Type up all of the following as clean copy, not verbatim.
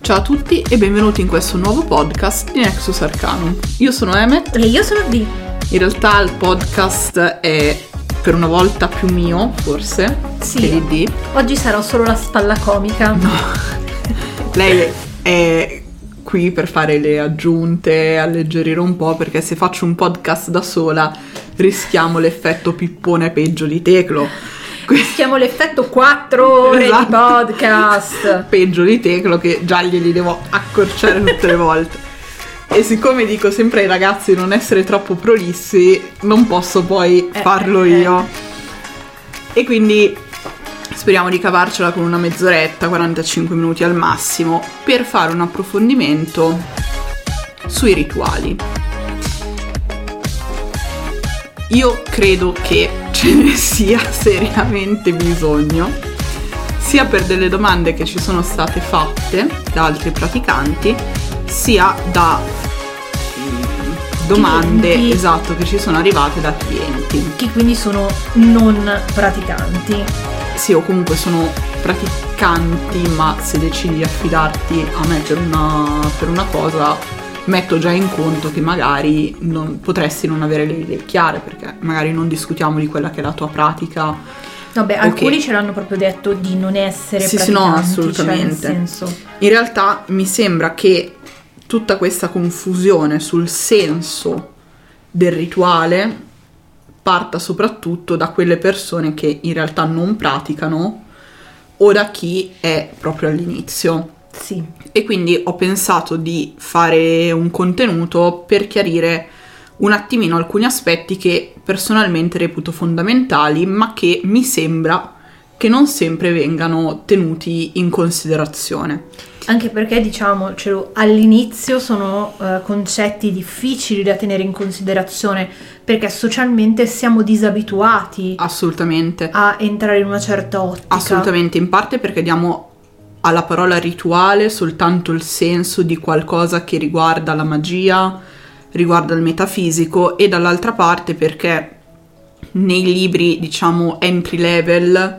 Ciao a tutti e benvenuti in questo nuovo podcast di Nexus Arcanum. Io sono Emmet. E io sono Di. In realtà il podcast è per una volta più mio, forse, sì, che di Di. Oggi sarò solo la spalla comica. No. Lei è qui per fare le aggiunte, alleggerire un po', perché se faccio un podcast da sola rischiamo l'effetto pippone peggio di Teclo. Rischiamo l'effetto 4 ore, esatto, di podcast peggio di Teclo, che già glieli devo accorciare tutte le volte. E siccome dico sempre ai ragazzi di non essere troppo prolissi, non posso poi farlo io. E quindi speriamo di cavarcela con una mezz'oretta, 45 minuti al massimo, per fare un approfondimento sui rituali. Io credo che ce ne sia seriamente bisogno, sia per delle domande che ci sono state fatte da altri praticanti, sia da domande, clienti, esatto, che ci sono arrivate da clienti. Che quindi sono non praticanti. Sì, o comunque sono praticanti, ma se decidi di affidarti a me per una cosa, metto già in conto che magari potresti non avere le idee chiare, perché magari non discutiamo di quella che è la tua pratica. Vabbè, okay. Alcuni ce l'hanno proprio detto di non essere praticanti. Sì, no, assolutamente. Cioè, nel senso, in realtà mi sembra che tutta questa confusione sul senso del rituale parta soprattutto da quelle persone che in realtà non praticano o da chi è proprio all'inizio. Sì. E quindi ho pensato di fare un contenuto per chiarire un attimino alcuni aspetti che personalmente reputo fondamentali, ma che mi sembra che non sempre vengano tenuti in considerazione. Anche perché, diciamocelo, all'inizio sono concetti difficili da tenere in considerazione, perché socialmente siamo disabituati. Assolutamente. A entrare in una certa ottica. Assolutamente, in parte perché diamo alla parola rituale soltanto il senso di qualcosa che riguarda la magia, riguarda il metafisico, e dall'altra parte perché nei libri, diciamo, entry level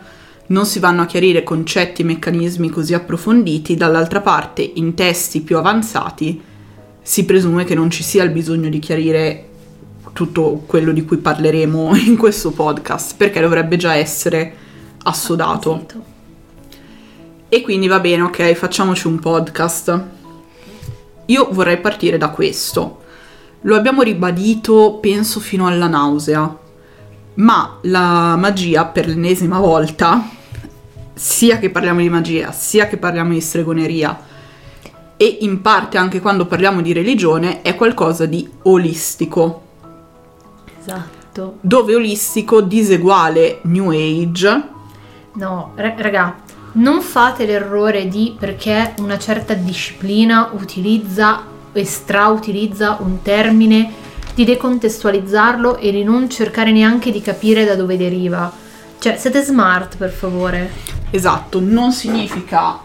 non si vanno a chiarire concetti e meccanismi così approfonditi, dall'altra parte in testi più avanzati si presume che non ci sia il bisogno di chiarire tutto quello di cui parleremo in questo podcast, perché dovrebbe già essere assodato. E quindi va bene, ok, facciamoci un podcast. Io vorrei partire da questo. Lo abbiamo ribadito, penso, fino alla nausea, ma la magia, per l'ennesima volta, sia che parliamo di magia, sia che parliamo di stregoneria, e in parte anche quando parliamo di religione, è qualcosa di olistico. Esatto. Dove olistico diseguale New Age. No, raga, non fate l'errore di, perché una certa disciplina utilizza e strautilizza un termine, di decontestualizzarlo e di non cercare neanche di capire da dove deriva. Cioè, siete smart, per favore. Esatto, non significa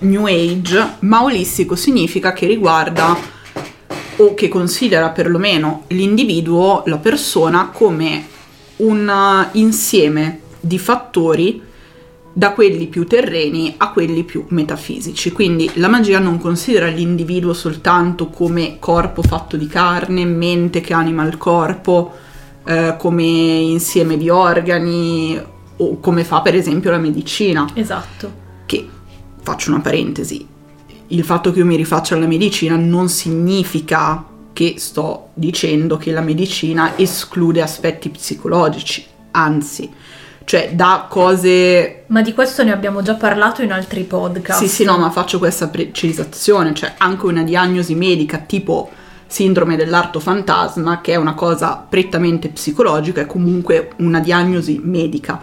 New Age, ma olistico significa che riguarda o che considera perlomeno l'individuo, la persona, come un insieme di fattori, da quelli più terreni a quelli più metafisici. Quindi la magia non considera l'individuo soltanto come corpo fatto di carne, mente che anima il corpo, come insieme di organi, o come fa per esempio la medicina. Esatto. Che, faccio una parentesi, il fatto che io mi rifaccia alla medicina non significa che sto dicendo che la medicina esclude aspetti psicologici, anzi, cioè da cose... Ma di questo ne abbiamo già parlato in altri podcast. Sì, no, ma faccio questa precisazione, cioè anche una diagnosi medica tipo sindrome dell'arto fantasma, che è una cosa prettamente psicologica, è comunque una diagnosi medica.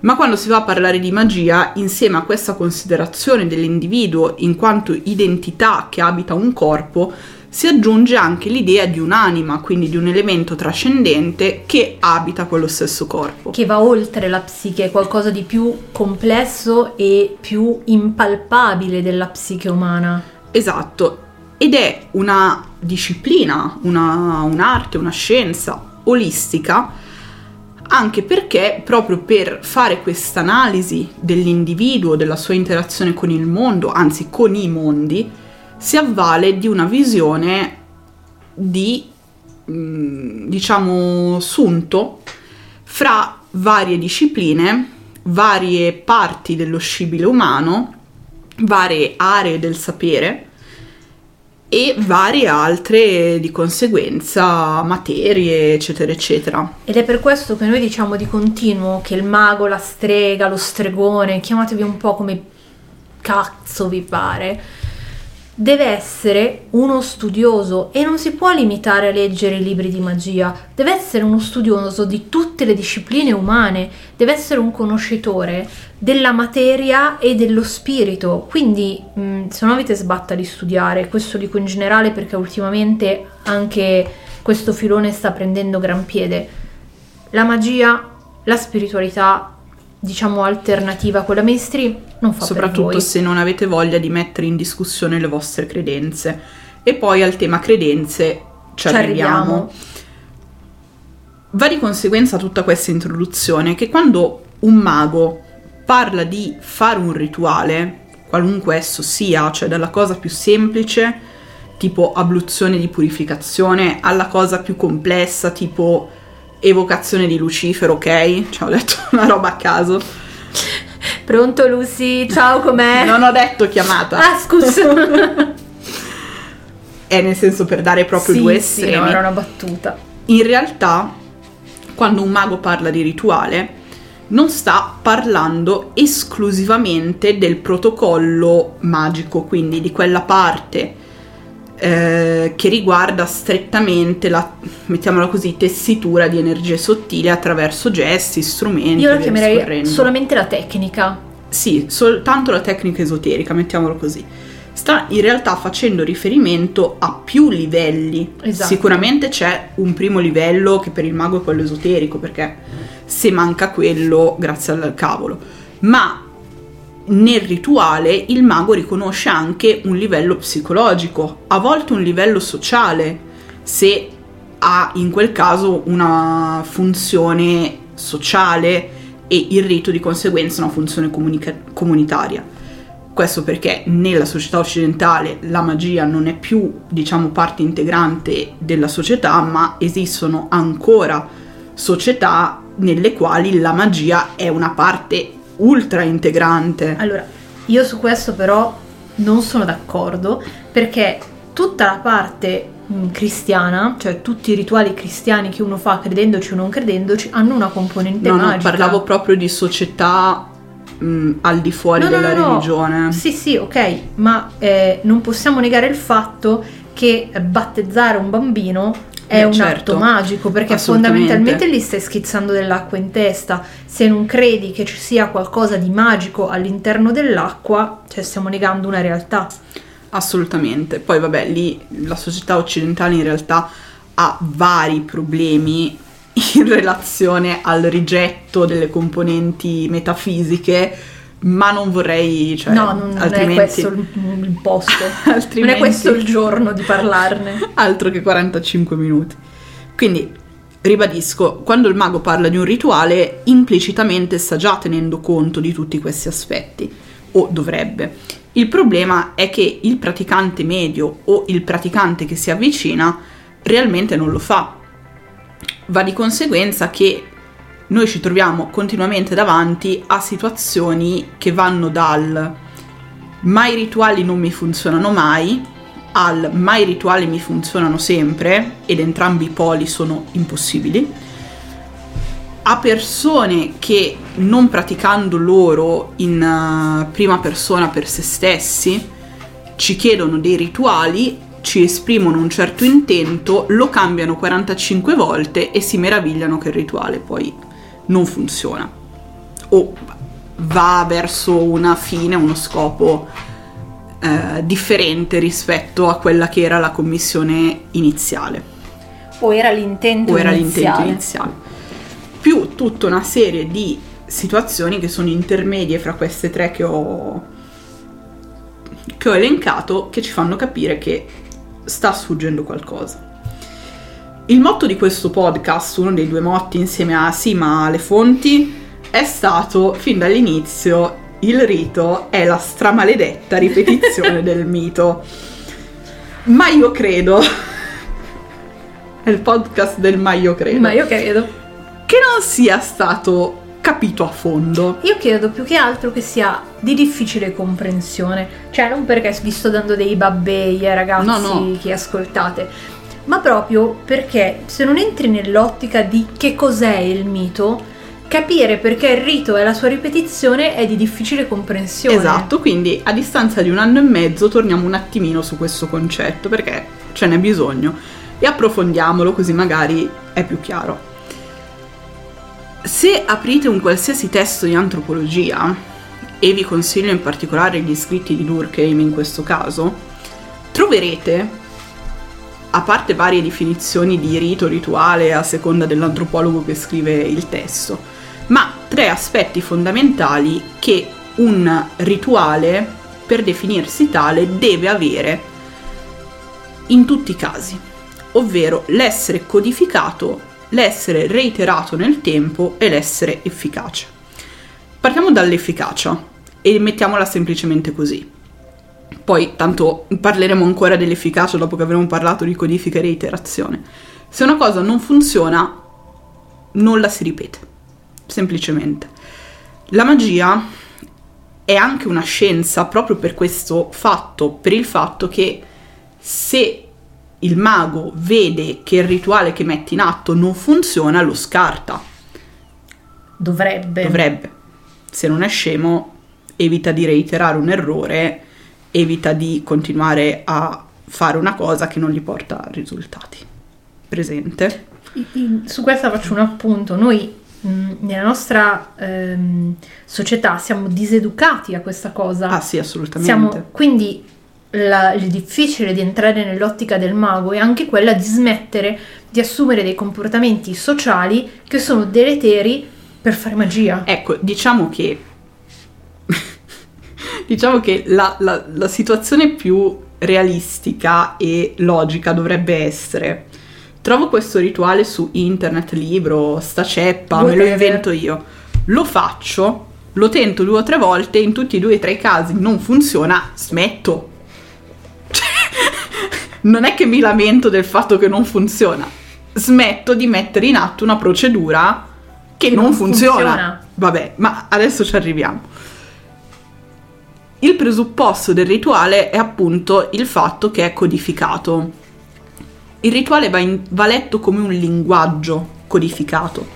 Ma quando si va a parlare di magia, insieme a questa considerazione dell'individuo in quanto identità che abita un corpo, si aggiunge anche l'idea di un'anima, quindi di un elemento trascendente che abita quello stesso corpo. Che va oltre la psiche, è qualcosa di più complesso e più impalpabile della psiche umana. Esatto, ed è una disciplina, un'arte, una scienza olistica, anche perché proprio per fare questa analisi dell'individuo, della sua interazione con il mondo, anzi con i mondi, si avvale di una visione di, diciamo, sunto fra varie discipline, varie parti dello scibile umano, varie aree del sapere e varie altre, di conseguenza, materie, eccetera eccetera. Ed è per questo che noi diciamo di continuo che il mago, la strega, lo stregone, chiamatevi un po' come cazzo vi pare, deve essere uno studioso e non si può limitare a leggere i libri di magia, deve essere uno studioso di tutte le discipline umane, deve essere un conoscitore della materia e dello spirito, quindi se non avete sbatta di studiare, questo dico in generale perché ultimamente anche questo filone sta prendendo gran piede, la magia, la spiritualità, diciamo alternativa a quella mainstream, non fa soprattutto per voi. Se non avete voglia di mettere in discussione le vostre credenze, e poi al tema credenze ci arriviamo. Va di conseguenza tutta questa introduzione che quando un mago parla di fare un rituale, qualunque esso sia, cioè dalla cosa più semplice, tipo abluzione di purificazione, alla cosa più complessa, tipo evocazione di Lucifero, ok? Cioè, ho detto una roba a caso. Pronto Lucy, ciao, com'è? Non ho detto chiamata. Ah, scusa. È nel senso per dare proprio due estremi. Sì, no, era una battuta. In realtà, quando un mago parla di rituale, non sta parlando esclusivamente del protocollo magico, quindi di quella parte che riguarda strettamente la, mettiamola così, tessitura di energie sottili attraverso gesti, strumenti. Io la chiamerei solamente la tecnica. Sì, soltanto la tecnica esoterica, mettiamolo così. Sta in realtà facendo riferimento a più livelli. Esatto. Sicuramente c'è un primo livello che per il mago è quello esoterico, perché se manca quello, grazie al cavolo. Ma nel rituale il mago riconosce anche un livello psicologico, a volte un livello sociale, se ha in quel caso una funzione sociale e il rito di conseguenza una funzione comunitaria. Questo perché nella società occidentale la magia non è più, diciamo, parte integrante della società, ma esistono ancora società nelle quali la magia è una parte ultra integrante. Allora, io su questo però non sono d'accordo, perché tutta la parte cristiana, cioè tutti i rituali cristiani che uno fa credendoci o non credendoci, hanno una componente magica. No, parlavo proprio di società al di fuori della religione. Sì, ok, ma non possiamo negare il fatto che battezzare un bambino è un certo atto magico, perché fondamentalmente lì stai schizzando dell'acqua in testa. Se non credi che ci sia qualcosa di magico all'interno dell'acqua, cioè stiamo negando una realtà. Assolutamente. Poi vabbè, lì la società occidentale in realtà ha vari problemi in relazione al rigetto delle componenti metafisiche, ma non vorrei, cioè, no, non è questo il posto, non è questo il giorno di parlarne, altro che 45 minuti. Quindi ribadisco, quando il mago parla di un rituale implicitamente sta già tenendo conto di tutti questi aspetti, o dovrebbe. Il problema è che il praticante medio o il praticante che si avvicina realmente non lo fa. Va di conseguenza che noi ci troviamo continuamente davanti a situazioni che vanno dal "ma i rituali non mi funzionano mai" al "ma i rituali mi funzionano sempre", ed entrambi i poli sono impossibili, a persone che, non praticando loro in prima persona per se stessi, ci chiedono dei rituali, ci esprimono un certo intento, lo cambiano 45 volte e si meravigliano che il rituale poi non funziona o va verso una fine, uno scopo differente rispetto a quella che era la commissione iniziale. O era l'intento iniziale. Più tutta una serie di situazioni che sono intermedie fra queste tre che ho elencato, che ci fanno capire che sta sfuggendo qualcosa. Il motto di questo podcast, uno dei due motti insieme a sì ma le fonti, è stato fin dall'inizio: il rito è la stramaledetta ripetizione del mito. Ma io credo, è il podcast del ma io credo che non sia stato capito a fondo. Io credo più che altro che sia di difficile comprensione, cioè non perché vi sto dando dei babbei ai ragazzi no. che ascoltate, ma proprio perché se non entri nell'ottica di che cos'è il mito, capire perché il rito e la sua ripetizione è di difficile comprensione. Esatto, quindi a distanza di 1 anno e mezzo torniamo un attimino su questo concetto, perché ce n'è bisogno, e approfondiamolo, così magari è più chiaro. Se aprite un qualsiasi testo di antropologia, e vi consiglio in particolare gli scritti di Durkheim in questo caso, troverete, a parte varie definizioni di rito, rituale, a seconda dell'antropologo che scrive il testo, ma 3 aspetti fondamentali che un rituale, per definirsi tale, deve avere in tutti i casi, ovvero l'essere codificato, l'essere reiterato nel tempo e l'essere efficace. Partiamo dall'efficacia e mettiamola semplicemente così. Poi tanto parleremo ancora dell'efficacia dopo che avremo parlato di codifica e reiterazione. Se una cosa non funziona, non la si ripete. Semplicemente. La magia è anche una scienza proprio per questo fatto, per il fatto che se il mago vede che il rituale che mette in atto non funziona, lo scarta. Dovrebbe. Se non è scemo, evita di reiterare un errore, evita di continuare a fare una cosa che non gli porta risultati. Presente? Su questa faccio un appunto. Noi nella nostra società siamo diseducati a questa cosa. Ah sì, assolutamente. Quindi il difficile di entrare nell'ottica del mago è anche quella di smettere di assumere dei comportamenti sociali che sono deleteri per fare magia. Ecco, diciamo che la situazione più realistica e logica dovrebbe essere: trovo questo rituale su internet, libro, sta ceppa, me lo invento io, lo faccio, lo tento 2 o 3 volte, in tutti e 2 o 3 casi non funziona, smetto. Non è che mi lamento del fatto che non funziona, smetto di mettere in atto una procedura che non funziona. Vabbè, ma adesso ci arriviamo. Il presupposto del rituale è appunto il fatto che è codificato. Il rituale va letto come un linguaggio codificato,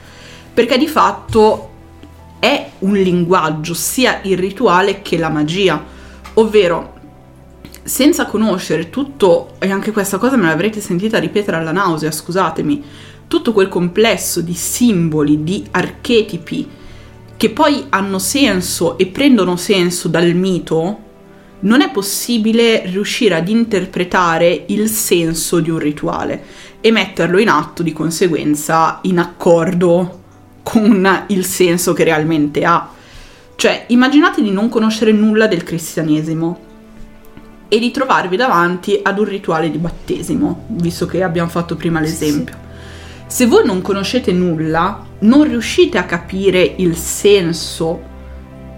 perché di fatto è un linguaggio sia il rituale che la magia, ovvero senza conoscere tutto, e anche questa cosa me l'avrete sentita ripetere alla nausea, scusatemi, tutto quel complesso di simboli, di archetipi che poi hanno senso e prendono senso dal mito, non è possibile riuscire ad interpretare il senso di un rituale e metterlo in atto di conseguenza in accordo con il senso che realmente ha. Cioè, immaginate di non conoscere nulla del cristianesimo e di trovarvi davanti ad un rituale di battesimo, visto che abbiamo fatto prima l'esempio. Sì. Se voi non conoscete nulla, non riuscite a capire il senso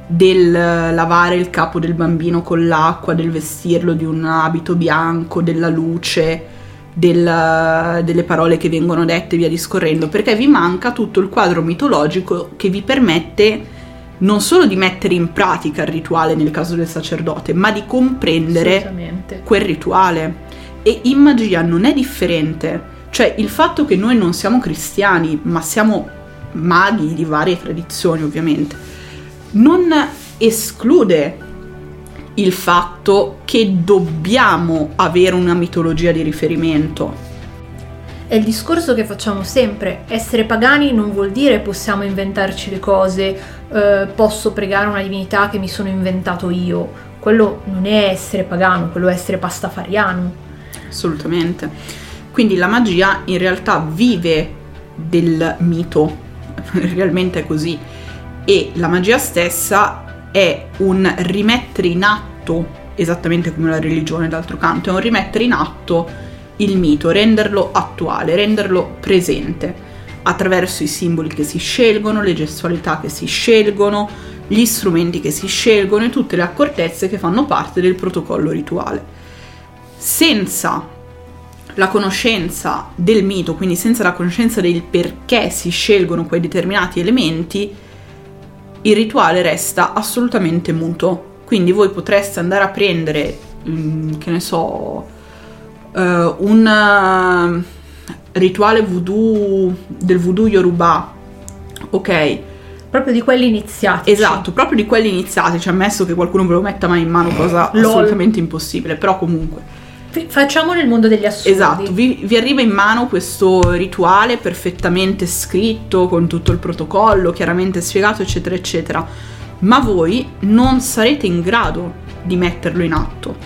del lavare il capo del bambino con l'acqua, del vestirlo di un abito bianco, della luce, delle parole che vengono dette e via discorrendo, perché vi manca tutto il quadro mitologico che vi permette non solo di mettere in pratica il rituale nel caso del sacerdote, ma di comprendere quel rituale. E in magia non è differente, cioè il fatto che noi non siamo cristiani, ma siamo maghi di varie tradizioni ovviamente, non esclude il fatto che dobbiamo avere una mitologia di riferimento. È il discorso che facciamo sempre: essere pagani non vuol dire possiamo inventarci le cose, posso pregare una divinità che mi sono inventato io. quello non è essere pagano, quello è essere pastafariano. Assolutamente. Quindi la magia in realtà vive del mito, realmente è così, e la magia stessa è un rimettere in atto, esattamente come la religione d'altro canto, è un rimettere in atto il mito, renderlo attuale, renderlo presente attraverso i simboli che si scelgono, le gestualità che si scelgono, gli strumenti che si scelgono e tutte le accortezze che fanno parte del protocollo rituale. Senza la conoscenza del mito, quindi senza la conoscenza del perché si scelgono quei determinati elementi, il rituale resta assolutamente muto. Quindi voi potreste andare a prendere, che ne so, un rituale voodoo, del voodoo Yoruba, ok? Proprio di quelli iniziati. Esatto, proprio di quelli iniziati, cioè ammesso che qualcuno ve lo metta mai in mano, cosa assolutamente impossibile, però comunque. Facciamo nel mondo degli assurdi. Esatto, vi arriva in mano questo rituale perfettamente scritto, con tutto il protocollo, chiaramente spiegato, eccetera, eccetera. Ma voi non sarete in grado di metterlo in atto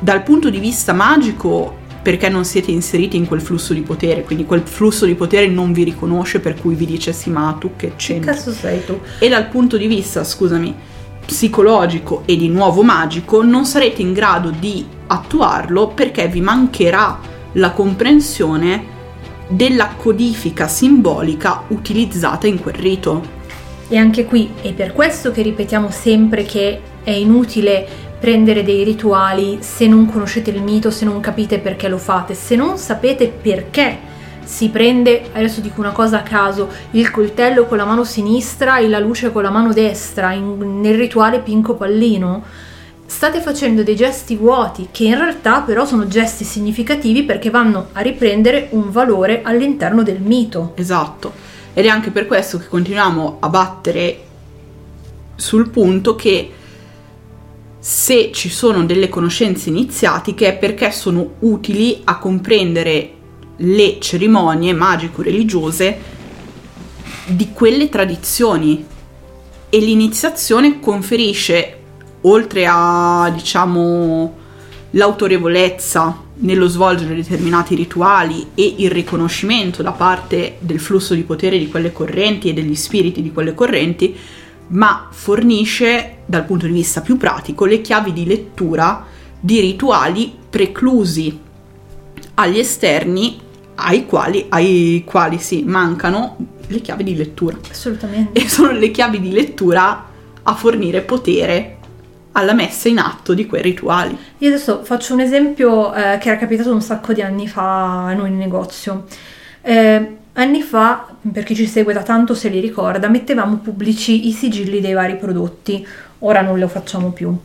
dal punto di vista magico, perché non siete inseriti in quel flusso di potere, quindi quel flusso di potere non vi riconosce, per cui vi dice sì ma tu che c'entri, che cazzo sei tu? E dal punto di vista, scusami, psicologico e di nuovo magico non sarete in grado di attuarlo perché vi mancherà la comprensione della codifica simbolica utilizzata in quel rito. E anche qui è per questo che ripetiamo sempre che è inutile prendere dei rituali se non conoscete il mito, se non capite perché lo fate, se non sapete perché si prende, adesso dico una cosa a caso, il coltello con la mano sinistra e la luce con la mano destra nel rituale Pinco Pallino. State facendo dei gesti vuoti che in realtà però sono gesti significativi perché vanno a riprendere un valore all'interno del mito. Esatto. Ed è anche per questo che continuiamo a battere sul punto che se ci sono delle conoscenze iniziatiche è perché sono utili a comprendere le cerimonie magico-religiose di quelle tradizioni, e l'iniziazione conferisce, oltre a, diciamo, l'autorevolezza nello svolgere determinati rituali e il riconoscimento da parte del flusso di potere di quelle correnti e degli spiriti di quelle correnti, ma fornisce dal punto di vista più pratico le chiavi di lettura di rituali preclusi agli esterni, ai quali sì, mancano le chiavi di lettura. Assolutamente. E sono le chiavi di lettura a fornire potere alla messa in atto di quei rituali. Io adesso faccio un esempio che era capitato un sacco di anni fa a noi in negozio. Anni fa, per chi ci segue da tanto se li ricorda, mettevamo pubblici i sigilli dei vari prodotti, ora non lo facciamo più.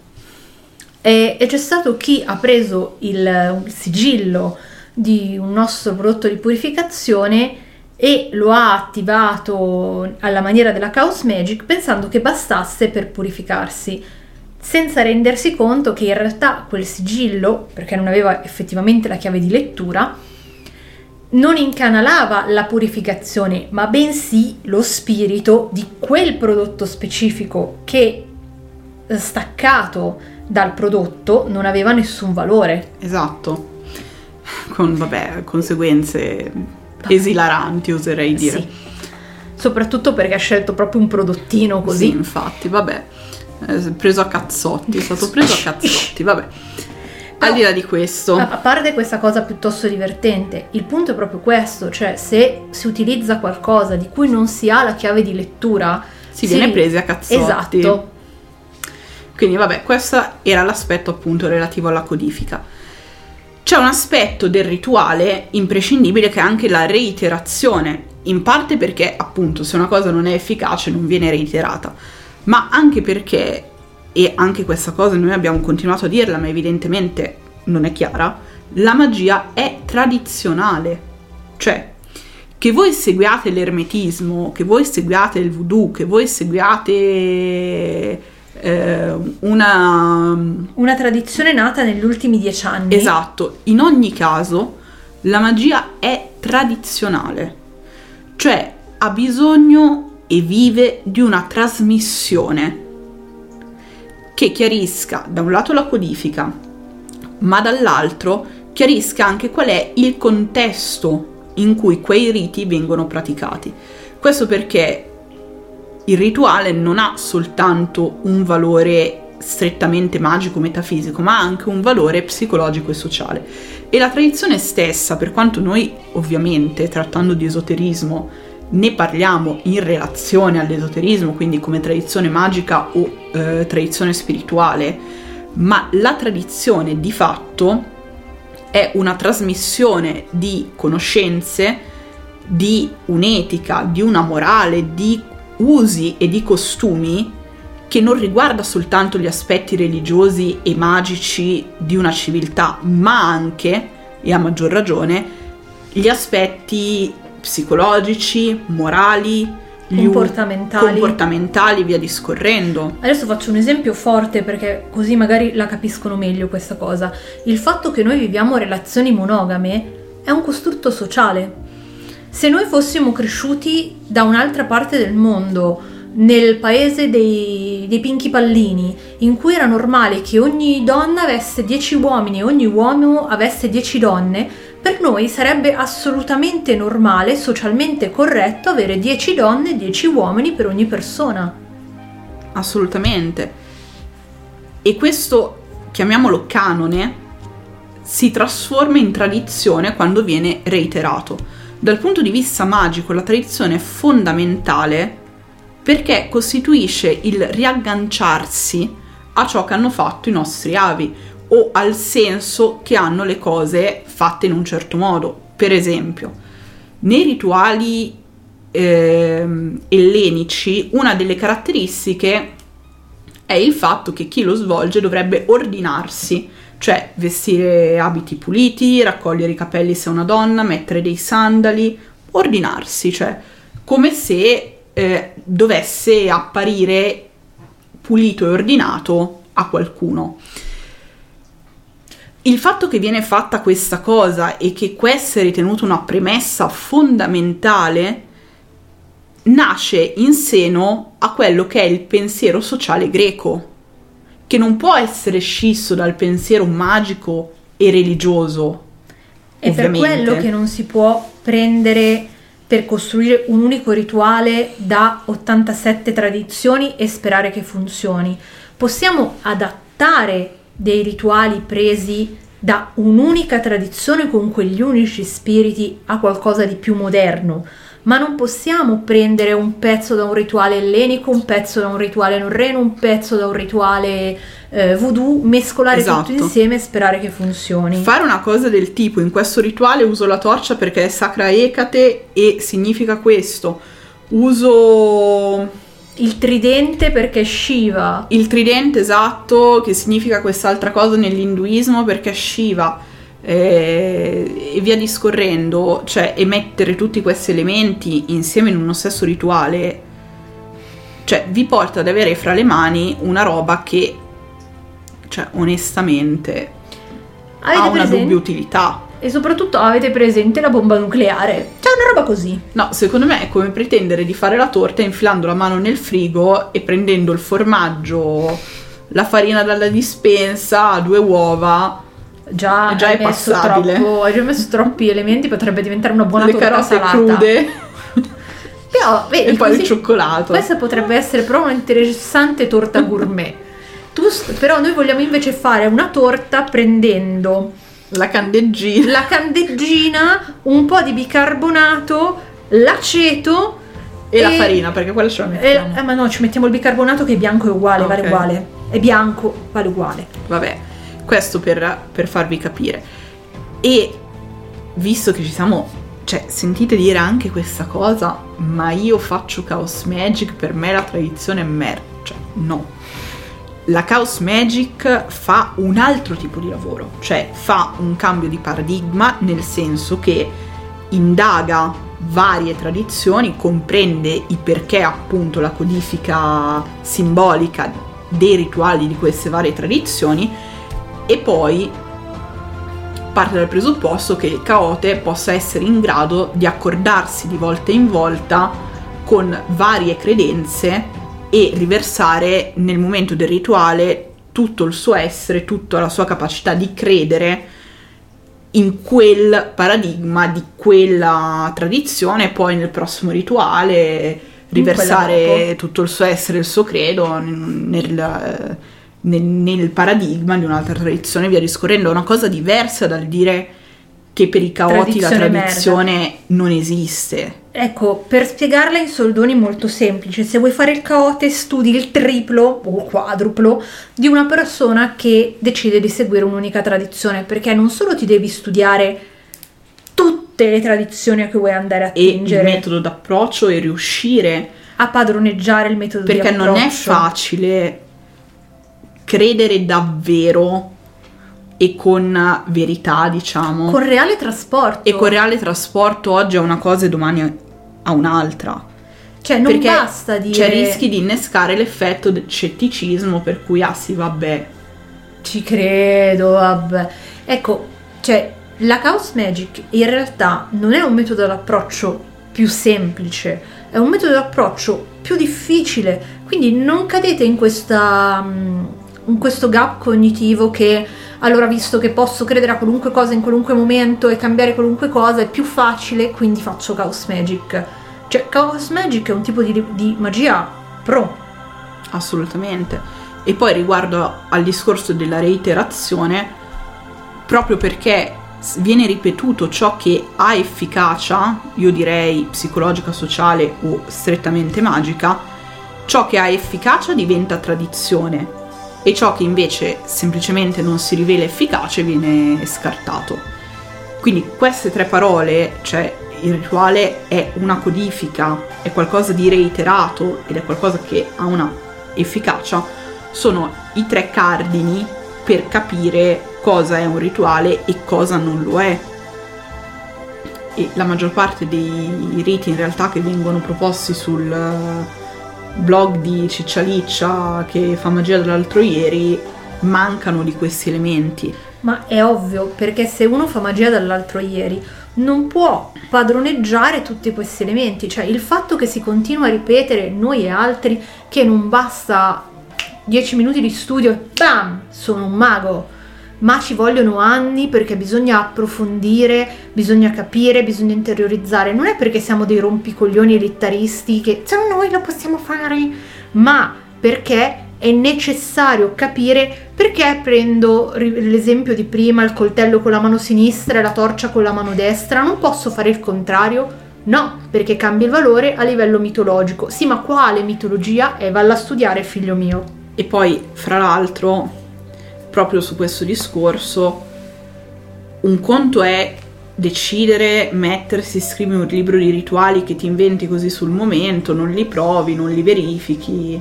E c'è stato chi ha preso il sigillo di un nostro prodotto di purificazione e lo ha attivato alla maniera della Chaos Magic pensando che bastasse per purificarsi, senza rendersi conto che in realtà quel sigillo, perché non aveva effettivamente la chiave di lettura, non incanalava la purificazione, ma bensì lo spirito di quel prodotto specifico che, staccato dal prodotto, non aveva nessun valore. Esatto, con conseguenze esilaranti, oserei dire. Sì. Soprattutto perché ha scelto proprio un prodottino così. Sì, infatti, è stato preso a cazzotti, vabbè. Però, al di là di questo, a parte questa cosa piuttosto divertente, il punto è proprio questo, cioè se si utilizza qualcosa di cui non si ha la chiave di lettura si viene presi a cazzotti. Esatto. Quindi vabbè, questo era l'aspetto appunto relativo alla codifica. C'è un aspetto del rituale imprescindibile che è anche la reiterazione, in parte perché appunto se una cosa non è efficace non viene reiterata, ma anche perché, e anche questa cosa noi abbiamo continuato a dirla ma evidentemente non è chiara, la magia è tradizionale, cioè che voi seguiate l'ermetismo, che voi seguiate il voodoo, che voi seguiate una tradizione nata negli ultimi 10 anni. Esatto, in ogni caso la magia è tradizionale, cioè ha bisogno e vive di una trasmissione che chiarisca da un lato la codifica, ma dall'altro chiarisca anche qual è il contesto in cui quei riti vengono praticati. Questo perché il rituale non ha soltanto un valore strettamente magico, metafisico, ma anche un valore psicologico e sociale. E la tradizione stessa, per quanto noi ovviamente trattando di esoterismo ne parliamo in relazione all'esoterismo, quindi come tradizione magica o tradizione spirituale, ma la tradizione di fatto è una trasmissione di conoscenze, di un'etica, di una morale, di usi e di costumi che non riguarda soltanto gli aspetti religiosi e magici di una civiltà, ma anche, e a maggior ragione, gli aspetti psicologici, morali, comportamentali, via discorrendo. Adesso faccio un esempio forte perché così magari la capiscono meglio questa cosa. Il fatto che noi viviamo relazioni monogame è un costrutto sociale. Se noi fossimo cresciuti da un'altra parte del mondo, nel paese dei pinchi pallini, in cui era normale che ogni donna avesse 10 uomini e ogni uomo avesse 10 donne, per noi sarebbe assolutamente normale, socialmente corretto, avere 10 donne e 10 uomini per ogni persona. Assolutamente. E questo, chiamiamolo canone, si trasforma in tradizione quando viene reiterato. Dal punto di vista magico, la tradizione è fondamentale perché costituisce il riagganciarsi a ciò che hanno fatto i nostri avi o al senso che hanno le cose fatte in un certo modo. Per esempio, nei rituali ellenici una delle caratteristiche è il fatto che chi lo svolge dovrebbe ordinarsi, cioè vestire abiti puliti, raccogliere i capelli se è una donna, mettere dei sandali, ordinarsi, cioè come se dovesse apparire pulito e ordinato a qualcuno. Il fatto che viene fatta questa cosa e che questa è ritenuta una premessa fondamentale nasce in seno a quello che è il pensiero sociale greco, che non può essere scisso dal pensiero magico e religioso. È ovviamente per quello che non si può prendere per costruire un unico rituale da 87 tradizioni e sperare che funzioni. Possiamo adattare dei rituali presi da un'unica tradizione con quegli unici spiriti a qualcosa di più moderno, ma non possiamo prendere un pezzo da un rituale ellenico, un pezzo da un rituale norreno, un pezzo da un rituale voodoo, mescolare tutto insieme e sperare che funzioni. Fare una cosa del tipo: in questo rituale uso la torcia perché è sacra Ecate e significa questo, uso il tridente perché Shiva, il tridente, esatto, che significa quest'altra cosa nell'induismo perché Shiva, e via discorrendo. Cioè, e mettere tutti questi elementi insieme in uno stesso rituale, cioè, vi porta ad avere fra le mani una roba che, cioè, onestamente avete ha una dubbia utilità. E soprattutto avete presente la bomba nucleare? Cioè, una roba così. No, secondo me è come pretendere di fare la torta infilando la mano nel frigo e prendendo il formaggio, la farina dalla dispensa, 2 uova. Già è passabile. Hai già messo troppi elementi, potrebbe diventare una buona torta salata. Le carote crude. Però, vedi, e poi così, il cioccolato. Questa potrebbe essere però un'interessante torta gourmet. Però noi vogliamo invece fare una torta prendendo la candeggina, un po' di bicarbonato, l'aceto e la farina, perché quella ce la mettiamo. Ma no, ci mettiamo il bicarbonato che è bianco, è uguale, okay. Vale uguale. È bianco, vale uguale. Vabbè. Questo per farvi capire. E visto che ci siamo, cioè, sentite dire anche questa cosa, ma io faccio Chaos Magic, per me la tradizione è merda. Cioè, no. La Chaos Magic fa un altro tipo di lavoro, cioè fa un cambio di paradigma, nel senso che indaga varie tradizioni, comprende i perché, appunto, la codifica simbolica dei rituali di queste varie tradizioni. E poi parte dal presupposto che il Ecate possa essere in grado di accordarsi di volta in volta con varie credenze e riversare nel momento del rituale tutto il suo essere, tutta la sua capacità di credere in quel paradigma, di quella tradizione, poi nel prossimo rituale riversare tutto il suo essere, il suo credo nel paradigma di un'altra tradizione, via discorrendo. È una cosa diversa dal dire che per i caoti tradizione, la tradizione merda, non esiste. Ecco, per spiegarla in soldoni molto semplice, se vuoi fare il caote studi il triplo o quadruplo di una persona che decide di seguire un'unica tradizione, perché non solo ti devi studiare tutte le tradizioni a cui vuoi andare a attingere e il metodo d'approccio e riuscire a padroneggiare il metodo d'approccio, perché non è facile credere davvero e con verità, diciamo, con reale trasporto. E con reale trasporto oggi è una cosa e domani a un'altra. Cioè non perché basta dire, cioè rischi di innescare l'effetto del scetticismo, per cui ah sì vabbè ci credo, vabbè. Ecco, cioè la Chaos Magic in realtà non è un metodo d'approccio più semplice, è un metodo d'approccio più difficile, quindi non cadete in questa in questo gap cognitivo che allora, visto che posso credere a qualunque cosa in qualunque momento e cambiare qualunque cosa, è più facile, quindi faccio Chaos Magic. Cioè, Chaos Magic è un tipo di magia pro. Assolutamente. E poi riguardo al discorso della reiterazione, proprio perché viene ripetuto ciò che ha efficacia, io direi psicologica, sociale o strettamente magica, ciò che ha efficacia diventa tradizione. E ciò che invece semplicemente non si rivela efficace viene scartato. Quindi queste tre parole, cioè il rituale è una codifica, è qualcosa di reiterato ed è qualcosa che ha una efficacia, sono i tre cardini per capire cosa è un rituale e cosa non lo è. E la maggior parte dei riti in realtà che vengono proposti sul blog di Ciccialiccia che fa magia dall'altro ieri mancano di questi elementi. Ma è ovvio, perché se uno fa magia dall'altro ieri non può padroneggiare tutti questi elementi, cioè il fatto che si continua a ripetere noi e altri che non basta 10 minuti di studio e bam sono un mago, ma ci vogliono anni perché bisogna approfondire, bisogna capire, bisogna interiorizzare. Non è perché siamo dei rompicoglioni elitaristi che cioè noi lo possiamo fare, ma perché è necessario capire. Perché prendo l'esempio di prima, il coltello con la mano sinistra e la torcia con la mano destra? Non posso fare il contrario? No, perché cambia il valore a livello mitologico. Sì, ma quale mitologia è? Valla a studiare, figlio mio. E poi, fra l'altro, proprio su questo discorso, un conto è decidere, mettersi, scrivere un libro di rituali che ti inventi così sul momento, non li provi, non li verifichi,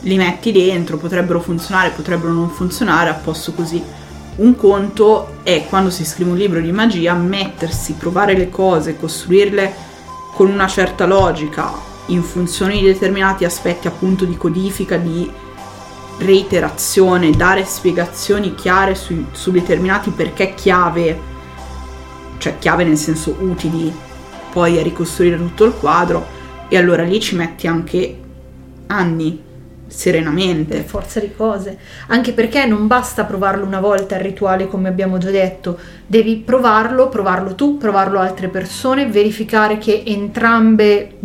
li metti dentro, potrebbero funzionare, potrebbero non funzionare, a posto così. Un conto è quando si scrive un libro di magia, mettersi, provare le cose, costruirle con una certa logica, in funzione di determinati aspetti appunto di codifica, di reiterazione, dare spiegazioni chiare su determinati perché chiave, cioè chiave nel senso utili poi a ricostruire tutto il quadro, e allora lì ci metti anche anni serenamente, per forza di cose, anche perché non basta provarlo una volta il rituale, come abbiamo già detto, devi provarlo tu, provarlo altre persone, verificare che entrambe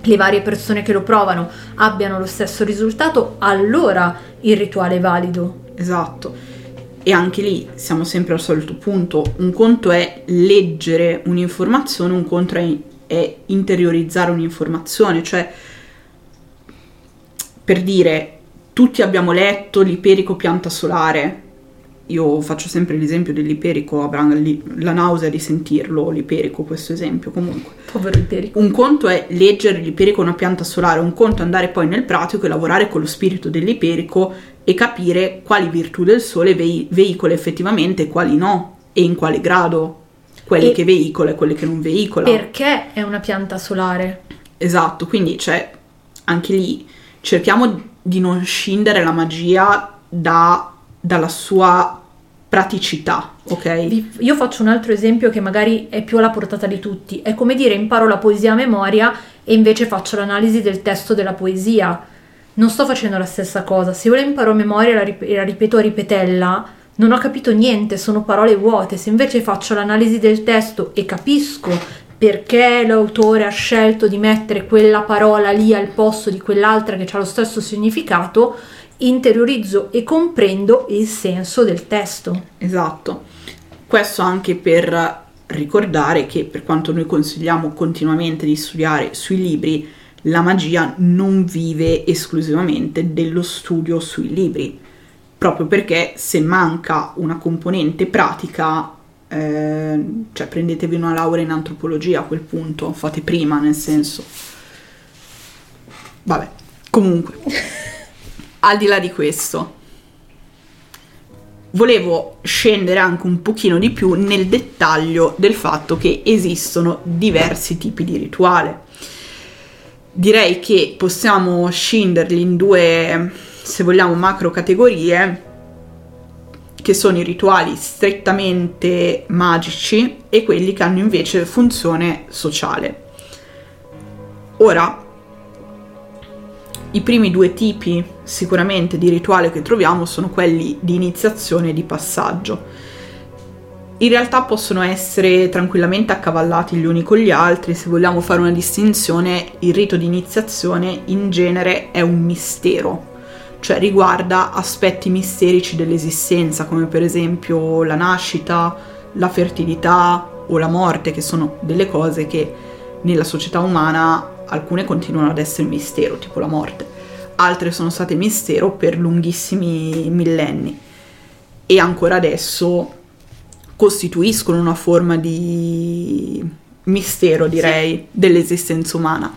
le varie persone che lo provano abbiano lo stesso risultato, allora il rituale è valido. Esatto. E anche lì siamo sempre al solito punto, un conto è leggere un'informazione, un conto è interiorizzare un'informazione, cioè per dire tutti abbiamo letto l'iperico pianta solare, io faccio sempre l'esempio dell'iperico, avrà la nausea di sentirlo l'iperico questo esempio, comunque povero iperico. Un conto è leggere l'iperico una pianta solare, un conto è andare poi nel pratico e lavorare con lo spirito dell'iperico e capire quali virtù del sole veicola effettivamente e quali no, e in quale grado, quelle che veicola e quelle che non veicola, perché è una pianta solare. Esatto, quindi cioè anche lì cerchiamo di non scindere la magia dalla sua praticità, ok? Io faccio un altro esempio che magari è più alla portata di tutti, è come dire imparo la poesia a memoria e invece faccio l'analisi del testo della poesia. non sto facendo la stessa cosa. Se ora imparo a memoria la ripeto a ripetella, non ho capito niente, sono parole vuote. Se invece faccio l'analisi del testo e capisco perché l'autore ha scelto di mettere quella parola lì al posto di quell'altra che ha lo stesso significato, interiorizzo e comprendo il senso del testo. Esatto. Questo anche per ricordare che, per quanto noi consigliamo continuamente di studiare sui libri, la magia non vive esclusivamente dello studio sui libri, proprio perché se manca una componente pratica, cioè prendetevi una laurea in antropologia a quel punto, fate prima, nel senso, vabbè, comunque al di là di questo volevo scendere anche un pochino di più nel dettaglio del fatto che esistono diversi tipi di rituale. Direi che possiamo scinderli in due, se vogliamo, macro categorie, che sono i rituali strettamente magici e quelli che hanno invece funzione sociale. Ora, i primi due tipi sicuramente di rituale che troviamo sono quelli di iniziazione e di passaggio. In realtà possono essere tranquillamente accavallati gli uni con gli altri. Se vogliamo fare una distinzione, il rito di iniziazione in genere è un mistero, cioè riguarda aspetti misterici dell'esistenza, come per esempio la nascita, la fertilità o la morte, che sono delle cose che nella società umana alcune continuano ad essere mistero, tipo la morte, altre sono state mistero per lunghissimi millenni e ancora adesso costituiscono una forma di mistero, direi, sì, dell'esistenza umana.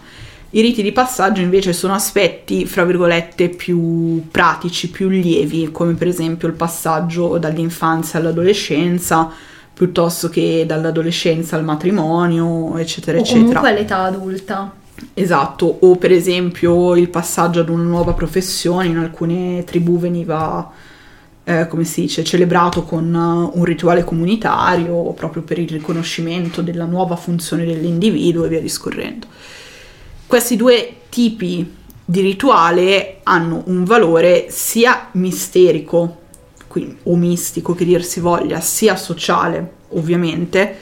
I riti di passaggio invece sono aspetti, fra virgolette, più pratici, più lievi, come per esempio il passaggio dall'infanzia all'adolescenza, piuttosto che dall'adolescenza al matrimonio, eccetera, o eccetera. O comunque all'età adulta. Esatto, o per esempio il passaggio ad una nuova professione. In alcune tribù veniva, come si dice, celebrato con un rituale comunitario, proprio per il riconoscimento della nuova funzione dell'individuo e via discorrendo. Questi due tipi di rituale hanno un valore sia misterico, quindi, o mistico che dir si voglia, sia sociale ovviamente,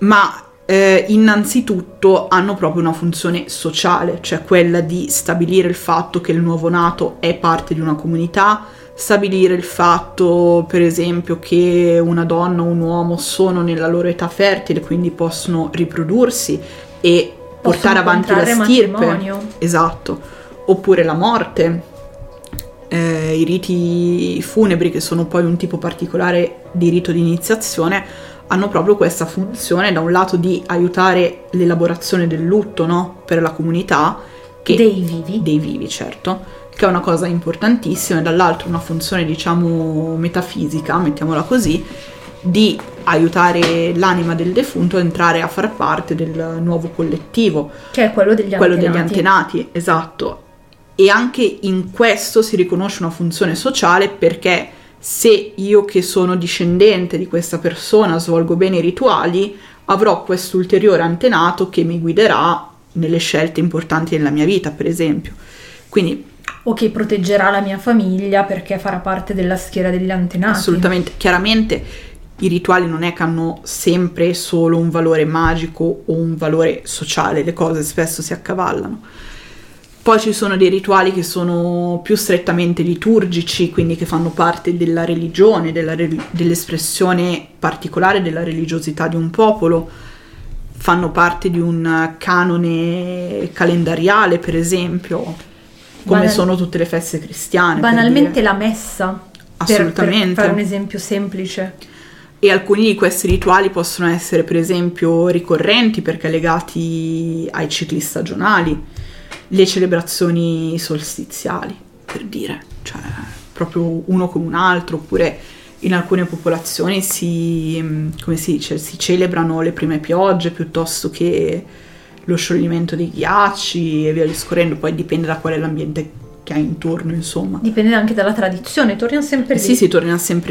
ma innanzitutto hanno proprio una funzione sociale, cioè quella di stabilire il fatto che il nuovo nato è parte di una comunità, stabilire il fatto, per esempio, che una donna o un uomo sono nella loro età fertile, quindi possono riprodursi e portare avanti la stirpe, matrimonio. Esatto, oppure la morte, i riti funebri, che sono poi un tipo particolare di rito di iniziazione, hanno proprio questa funzione, da un lato di aiutare l'elaborazione del lutto, no? Per la comunità, che, dei vivi, certo, che è una cosa importantissima, e dall'altro una funzione, diciamo, metafisica, mettiamola così, di aiutare l'anima del defunto a entrare a far parte del nuovo collettivo, che è quello degli antenati. Esatto. E anche in questo si riconosce una funzione sociale, perché se io, che sono discendente di questa persona, svolgo bene i rituali, avrò quest'ulteriore antenato che mi guiderà nelle scelte importanti della mia vita, per esempio. Quindi, o che proteggerà la mia famiglia perché farà parte della schiera degli antenati. Assolutamente. Chiaramente i rituali non è che hanno sempre solo un valore magico o un valore sociale, le cose spesso si accavallano. Poi ci sono dei rituali che sono più strettamente liturgici, quindi che fanno parte della religione, dell'espressione particolare della religiosità di un popolo, fanno parte di un canone calendariale, per esempio, come sono tutte le feste cristiane. Banalmente la messa, assolutamente, per fare un esempio semplice. E alcuni di questi rituali possono essere, per esempio, ricorrenti perché legati ai cicli stagionali, le celebrazioni solstiziali, per dire, cioè proprio uno come un altro, oppure in alcune popolazioni si celebrano le prime piogge piuttosto che lo scioglimento dei ghiacci e via discorrendo. Poi dipende da qual è l'ambiente che ha intorno, insomma. Dipende anche dalla tradizione, torniamo sempre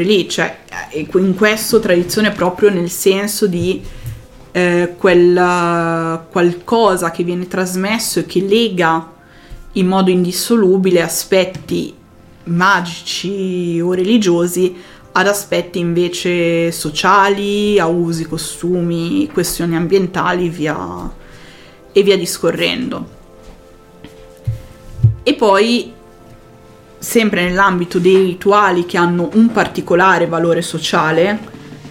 lì, cioè in questo tradizione proprio nel senso di quel qualcosa che viene trasmesso e che lega in modo indissolubile aspetti magici o religiosi ad aspetti invece sociali, a usi, costumi, questioni ambientali e via discorrendo. E poi, sempre nell'ambito dei rituali che hanno un particolare valore sociale,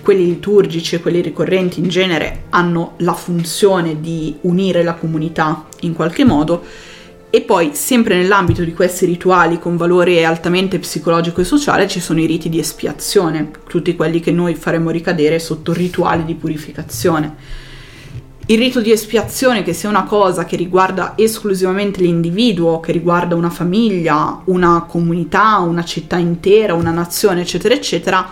quelli liturgici e quelli ricorrenti in genere hanno la funzione di unire la comunità in qualche modo, e poi sempre nell'ambito di questi rituali con valore altamente psicologico e sociale ci sono i riti di espiazione, tutti quelli che noi faremo ricadere sotto rituali di purificazione. Il rito di espiazione, che sia una cosa che riguarda esclusivamente l'individuo, che riguarda una famiglia, una comunità, una città intera, una nazione, eccetera eccetera,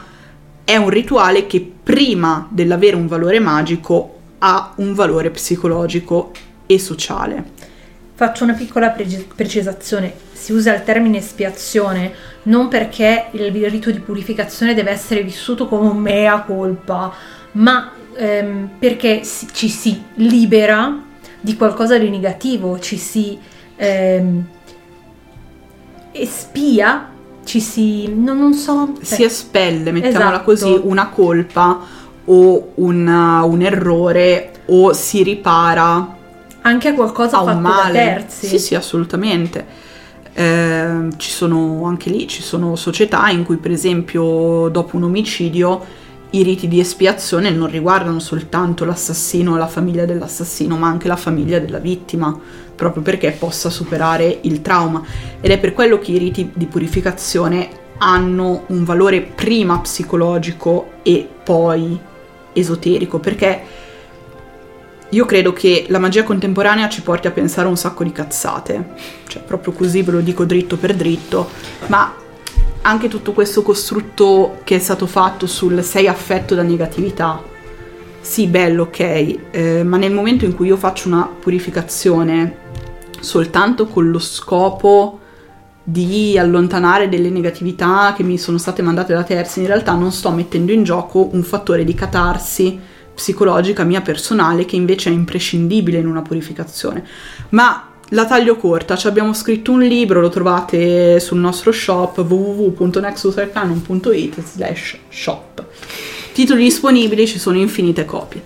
è un rituale che prima dell'avere un valore magico ha un valore psicologico e sociale. Faccio una piccola precisazione, si usa il termine espiazione non perché il rito di purificazione deve essere vissuto come un mea colpa, ma perché ci si libera di qualcosa di negativo, ci si espia, si espelle, mettiamola esatto, così, una colpa o un errore, o si ripara anche a qualcosa fatto da terzi. Sì, assolutamente. Ci sono anche lì, ci sono società in cui per esempio dopo un omicidio i riti di espiazione non riguardano soltanto l'assassino o la famiglia dell'assassino, ma anche la famiglia della vittima, proprio perché possa superare il trauma. Ed è per quello che i riti di purificazione hanno un valore prima psicologico e poi esoterico, perché io credo che la magia contemporanea ci porti a pensare un sacco di cazzate, cioè proprio così ve lo dico dritto per dritto, ma anche tutto questo costrutto che è stato fatto sul sei affetto da negatività, sì, bello, ok, ma nel momento in cui io faccio una purificazione soltanto con lo scopo di allontanare delle negatività che mi sono state mandate da terzi, in realtà non sto mettendo in gioco un fattore di catarsi psicologica mia personale che invece è imprescindibile in una purificazione. Ma la taglio corta, ci abbiamo scritto un libro, lo trovate sul nostro shop www.nexusarcanum.it/shop. Titoli disponibili, ci sono infinite copie.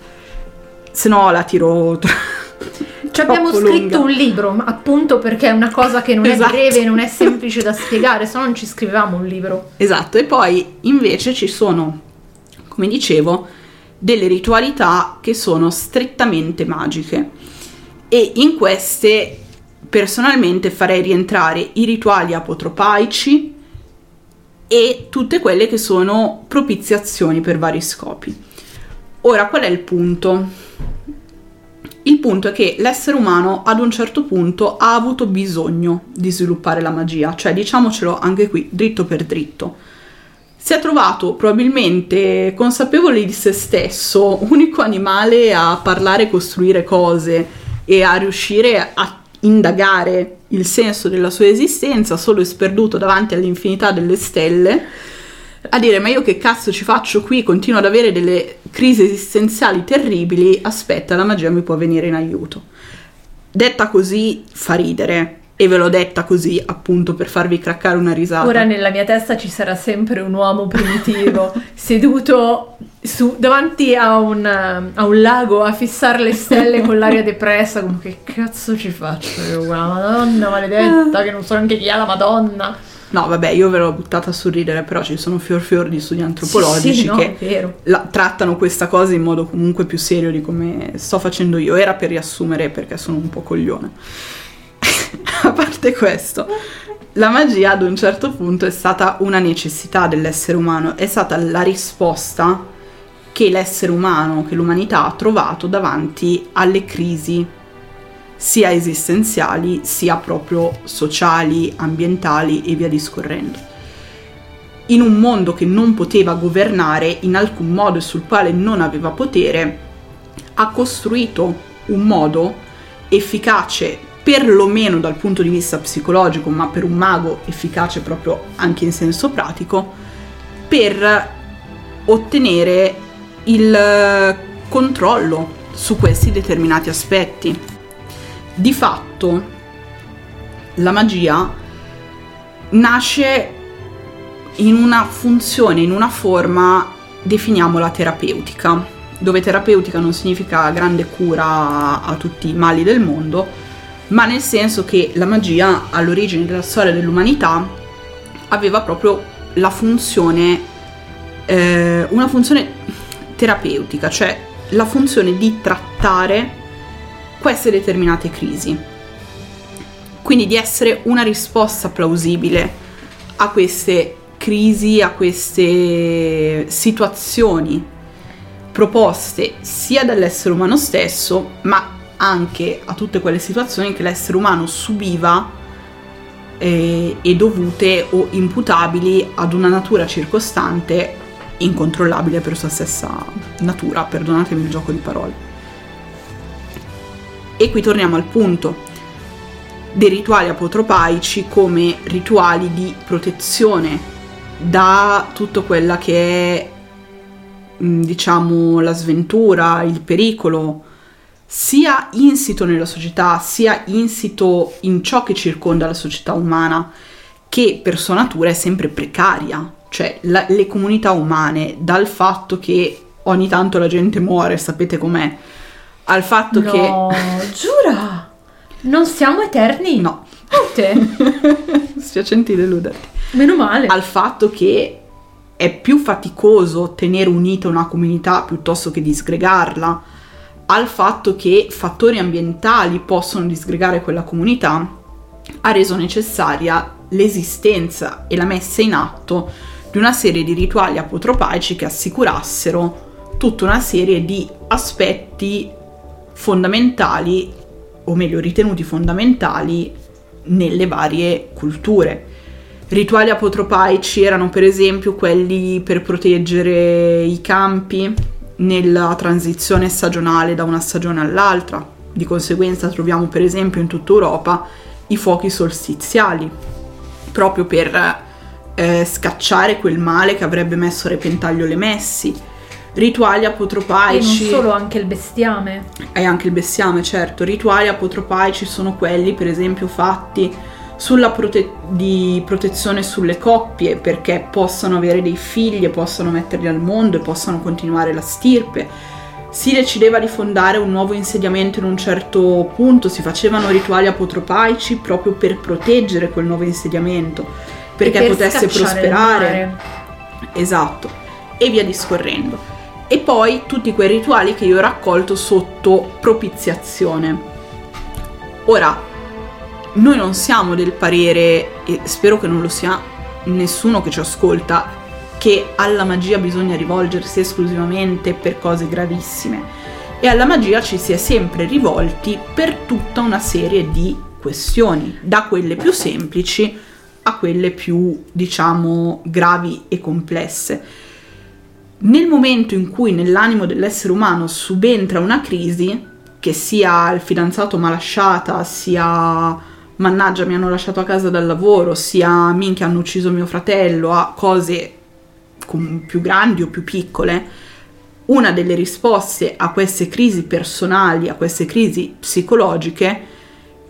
Se no la tiro Ci abbiamo scritto un libro, appunto perché è una cosa che non esatto, è breve, non è semplice da spiegare, se no non ci scrivevamo un libro. Esatto, e poi invece ci sono, come dicevo, delle ritualità che sono strettamente magiche, e in queste personalmente farei rientrare i rituali apotropaici e tutte quelle che sono propiziazioni per vari scopi. Ora, qual è il punto? Il punto è che l'essere umano ad un certo punto ha avuto bisogno di sviluppare la magia, cioè diciamocelo anche qui, dritto per dritto. Si è trovato probabilmente consapevole di se stesso, unico animale a parlare e costruire cose e a riuscire a indagare il senso della sua esistenza, solo e sperduto davanti all'infinità delle stelle, a dire: ma io che cazzo ci faccio qui? Continuo ad avere delle crisi esistenziali terribili, aspetta, la magia mi può venire in aiuto. Detta così fa ridere, e ve l'ho detta così appunto per farvi craccare una risata. Ora nella mia testa ci sarà sempre un uomo primitivo seduto davanti a un lago a fissare le stelle con l'aria depressa, come che cazzo ci faccio io, una madonna maledetta che non so neanche chi è la madonna. No vabbè, io ve l'ho buttata a sorridere, però ci sono fior di studi antropologici sì, che no, vero. Trattano questa cosa in modo comunque più serio di come sto facendo io. Era per riassumere perché sono un po' coglione. A parte questo, la magia ad un certo punto è stata una necessità dell'essere umano, è stata la risposta che l'essere umano, che l'umanità ha trovato davanti alle crisi sia esistenziali sia proprio sociali, ambientali e via discorrendo. In un mondo che non poteva governare in alcun modo e sul quale non aveva potere, ha costruito un modo efficace perlomeno dal punto di vista psicologico, ma per un mago efficace proprio anche in senso pratico, per ottenere il controllo su questi determinati aspetti. Di fatto la magia nasce in una funzione, in una forma, definiamola terapeutica, dove terapeutica non significa grande cura a tutti i mali del mondo, ma nel senso che la magia all'origine della storia dell'umanità aveva proprio la funzione, una funzione terapeutica, cioè la funzione di trattare queste determinate crisi, quindi di essere una risposta plausibile a queste crisi, a queste situazioni proposte sia dall'essere umano stesso, ma anche a tutte quelle situazioni che l'essere umano subiva e dovute o imputabili ad una natura circostante incontrollabile per sua stessa natura, perdonatemi il gioco di parole. E qui torniamo al punto dei rituali apotropaici come rituali di protezione da tutto quella che è, diciamo, la sventura, il pericolo, sia insito nella società, sia insito in ciò che circonda la società umana, che per sua natura è sempre precaria, cioè le comunità umane, dal fatto che ogni tanto la gente muore, sapete com'è, al fatto no, che... No, giura! Non siamo eterni? No. Spiacenti deluderti. Meno male. Al fatto che è più faticoso tenere unita una comunità piuttosto che disgregarla, al fatto che fattori ambientali possono disgregare quella comunità, ha reso necessaria l'esistenza e la messa in atto di una serie di rituali apotropaici che assicurassero tutta una serie di aspetti fondamentali, o meglio ritenuti fondamentali, nelle varie culture. Rituali apotropaici erano per esempio quelli per proteggere i campi nella transizione stagionale da una stagione all'altra, di conseguenza troviamo per esempio in tutta Europa i fuochi solstiziali, proprio per scacciare quel male che avrebbe messo a repentaglio le messi. Rituali apotropaici... E non solo, anche il bestiame. E anche il bestiame, certo. Rituali apotropaici sono quelli per esempio fatti sulla protezione sulle coppie, perché possano avere dei figli e possano metterli al mondo e possano continuare la stirpe. Si decideva di fondare un nuovo insediamento in un certo punto, si facevano rituali apotropaici proprio per proteggere quel nuovo insediamento, perché per potesse prosperare. Esatto. E via discorrendo. E poi tutti quei rituali che io ho raccolto sotto propiziazione. Ora, noi non siamo del parere, e spero che non lo sia nessuno che ci ascolta, che alla magia bisogna rivolgersi esclusivamente per cose gravissime, e alla magia ci si è sempre rivolti per tutta una serie di questioni, da quelle più semplici a quelle più, diciamo, gravi e complesse. Nel momento in cui nell'animo dell'essere umano subentra una crisi, che sia il fidanzato m'ha lasciata, sia mannaggia mi hanno lasciato a casa dal lavoro, sia minchia hanno ucciso mio fratello, a cose più grandi o più piccole, una delle risposte a queste crisi personali, a queste crisi psicologiche,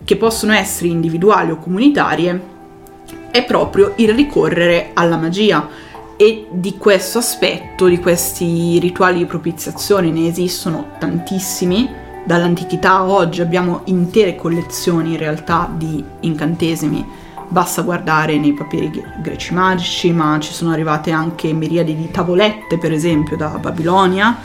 che possono essere individuali o comunitarie, è proprio il ricorrere alla magia. E di questo aspetto, di questi rituali di propiziazione, ne esistono tantissimi, dall'antichità a oggi abbiamo intere collezioni in realtà di incantesimi, basta guardare nei papiri greci magici, ma ci sono arrivate anche miriadi di tavolette per esempio da Babilonia,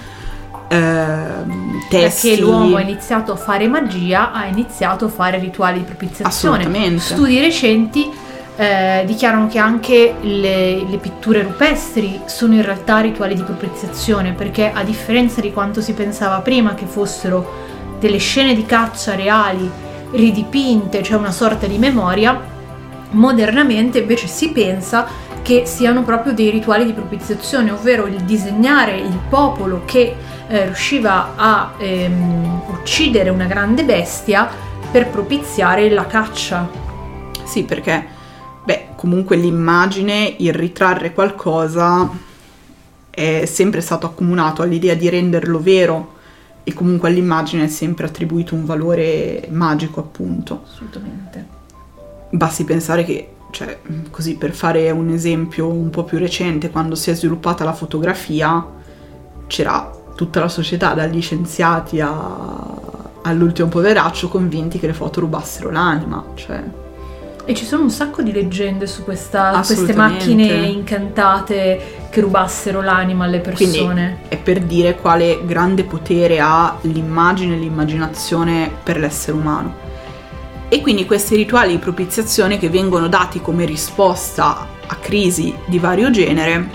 testi. Perché l'uomo ha iniziato a fare magia, ha iniziato a fare rituali di propiziazione. Assolutamente. Studi recenti dichiarano che anche le pitture rupestri sono in realtà rituali di propiziazione, perché a differenza di quanto si pensava prima, che fossero delle scene di caccia reali ridipinte, cioè una sorta di memoria, modernamente invece si pensa che siano proprio dei rituali di propiziazione, ovvero il disegnare il popolo che riusciva a uccidere una grande bestia per propiziare la caccia. Sì, perché comunque l'immagine, il ritrarre qualcosa è sempre stato accomunato all'idea di renderlo vero, e comunque all'immagine è sempre attribuito un valore magico, appunto. Assolutamente. Basti pensare che, cioè, così per fare un esempio un po' più recente, quando si è sviluppata la fotografia c'era tutta la società, dagli scienziati all'ultimo poveraccio, convinti che le foto rubassero l'anima, cioè. E ci sono un sacco di leggende su queste macchine incantate che rubassero l'anima alle persone. Quindi è per dire quale grande potere ha l'immagine e l'immaginazione per l'essere umano. E quindi questi rituali di propiziazione, che vengono dati come risposta a crisi di vario genere,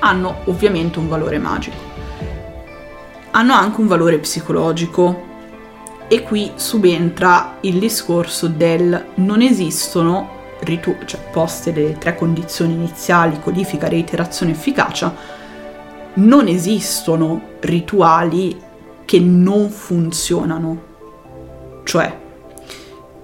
hanno ovviamente un valore magico. Hanno anche un valore psicologico, e qui subentra il discorso del non esistono rituali, cioè poste le tre condizioni iniziali, codifica, reiterazione, efficacia, non esistono rituali che non funzionano. Cioè,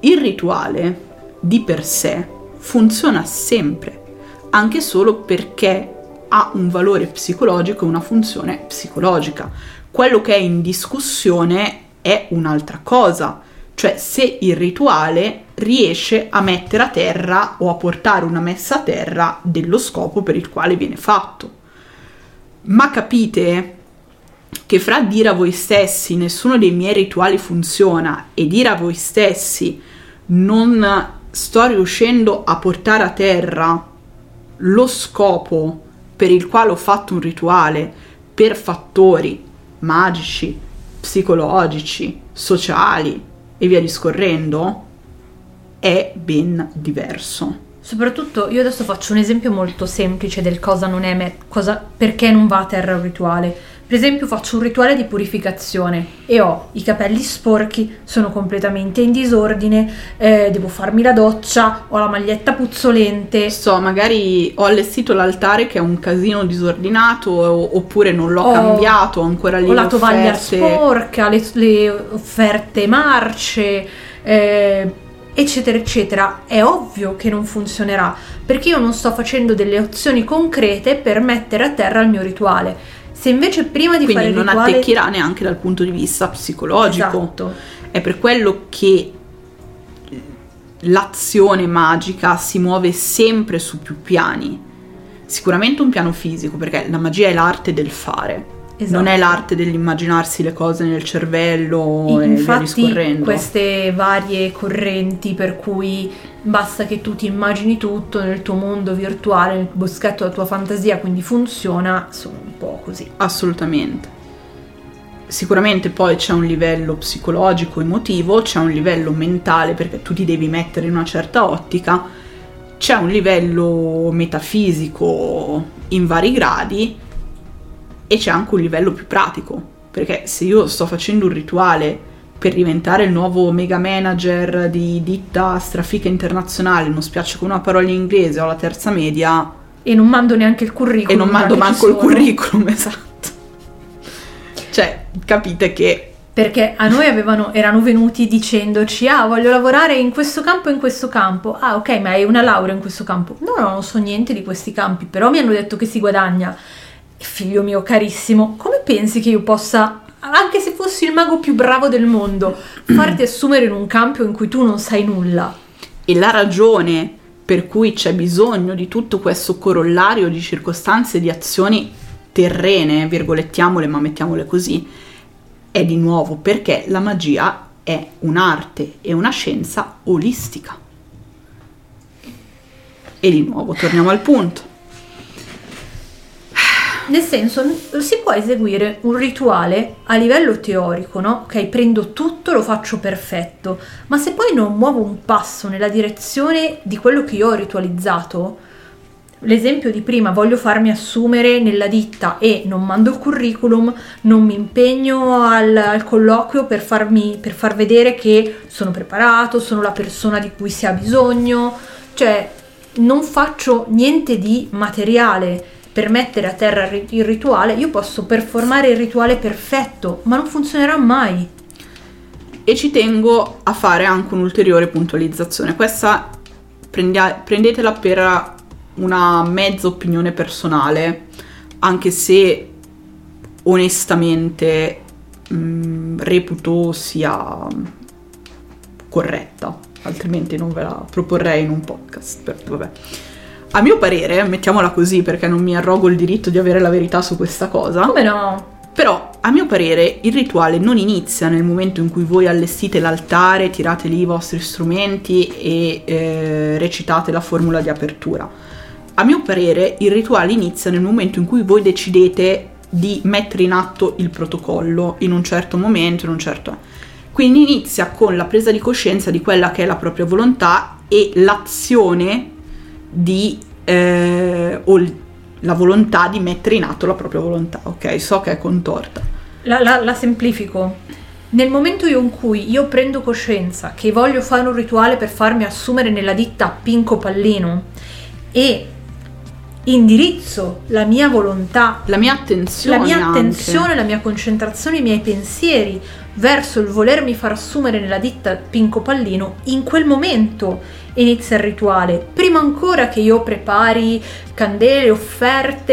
il rituale di per sé funziona sempre, anche solo perché ha un valore psicologico e una funzione psicologica. Quello che è in discussione è un'altra cosa, cioè se il rituale riesce a mettere a terra o a portare una messa a terra dello scopo per il quale viene fatto. Ma capite che fra dire a voi stessi nessuno dei miei rituali funziona e dire a voi stessi non sto riuscendo a portare a terra lo scopo per il quale ho fatto un rituale, per fattori magici, psicologici, sociali e via discorrendo, è ben diverso. Soprattutto, io adesso faccio un esempio molto semplice del cosa non è perché non va a terra un rituale. Per esempio, faccio un rituale di purificazione e ho i capelli sporchi, sono completamente in disordine, devo farmi la doccia, ho la maglietta puzzolente, magari ho allestito l'altare che è un casino disordinato, oppure non l'ho cambiato, ancora lì ho la tovaglia sporca, le offerte marce, eccetera eccetera. È ovvio che non funzionerà, perché io non sto facendo delle azioni concrete per mettere a terra il mio rituale. Se invece prima di fare il rituale, quindi non attecchirà neanche dal punto di vista psicologico. Esatto. È per quello che l'azione magica si muove sempre su più piani. Sicuramente un piano fisico, perché la magia è l'arte del fare. Esatto. Non è l'arte dell'immaginarsi le cose nel cervello e via discorrendo. Queste varie correnti per cui basta che tu ti immagini tutto nel tuo mondo virtuale, nel boschetto della tua fantasia, quindi funziona, sono un po' così. Assolutamente. Sicuramente poi c'è un livello psicologico, emotivo, c'è un livello mentale, perché tu ti devi mettere in una certa ottica, c'è un livello metafisico in vari gradi, e c'è anche un livello più pratico, perché se io sto facendo un rituale per diventare il nuovo mega manager di ditta strafica internazionale, non spiaccio con una parola in inglese, ho la terza media e non mando neanche il curriculum e non mando manco il curriculum, esatto, cioè capite che, perché a noi erano venuti dicendoci voglio lavorare in questo campo, ok, ma hai una laurea in questo campo? No, non so niente di questi campi, però mi hanno detto che si guadagna. Figlio mio carissimo, come pensi che io possa, anche se fossi il mago più bravo del mondo, farti assumere in un campo in cui tu non sai nulla? E la ragione per cui c'è bisogno di tutto questo corollario di circostanze e di azioni terrene, virgolettiamole ma mettiamole così, è di nuovo perché la magia è un'arte e una scienza olistica. E di nuovo torniamo al punto. Nel senso, si può eseguire un rituale a livello teorico, no? Ok, prendo tutto, lo faccio perfetto, ma se poi non muovo un passo nella direzione di quello che io ho ritualizzato, l'esempio di prima, voglio farmi assumere nella ditta e non mando il curriculum, non mi impegno al colloquio per far vedere che sono preparato, sono la persona di cui si ha bisogno, cioè non faccio niente di materiale per mettere a terra il rituale, io posso performare il rituale perfetto, ma non funzionerà mai. E ci tengo a fare anche un'ulteriore puntualizzazione. Questa prendetela per una mezza opinione personale, anche se onestamente reputo sia corretta. altrimenti non ve la proporrei in un podcast, però vabbè. A mio parere, mettiamola così perché non mi arrogo il diritto di avere la verità su questa cosa. Come no? Però, a mio parere, il rituale non inizia nel momento in cui voi allestite l'altare, tirate lì i vostri strumenti e recitate la formula di apertura. A mio parere, il rituale inizia nel momento in cui voi decidete di mettere in atto il protocollo in un certo momento, in un certo... Quindi inizia con la presa di coscienza di quella che è la propria volontà e l'azione di o la volontà di mettere in atto la propria volontà, ok? So che è contorta. La semplifico. Nel momento in cui io prendo coscienza che voglio fare un rituale per farmi assumere nella ditta Pinco Pallino e indirizzo la mia volontà, la mia attenzione, la mia concentrazione, i miei pensieri verso il volermi far assumere nella ditta Pinco Pallino, in quel momento inizia il rituale, prima ancora che io prepari candele, offerte,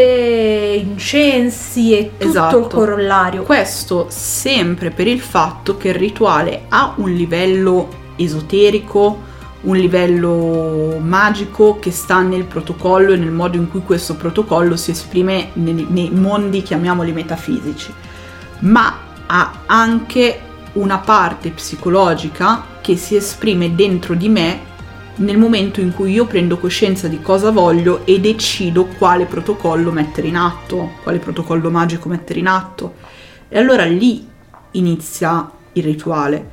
incensi e tutto il corollario. Questo sempre per il fatto che il rituale ha un livello esoterico, un livello magico che sta nel protocollo e nel modo in cui questo protocollo si esprime nei mondi, chiamiamoli metafisici, ma ha anche una parte psicologica che si esprime dentro di me nel momento in cui io prendo coscienza di cosa voglio e decido quale protocollo mettere in atto, quale protocollo magico mettere in atto. E allora lì inizia il rituale.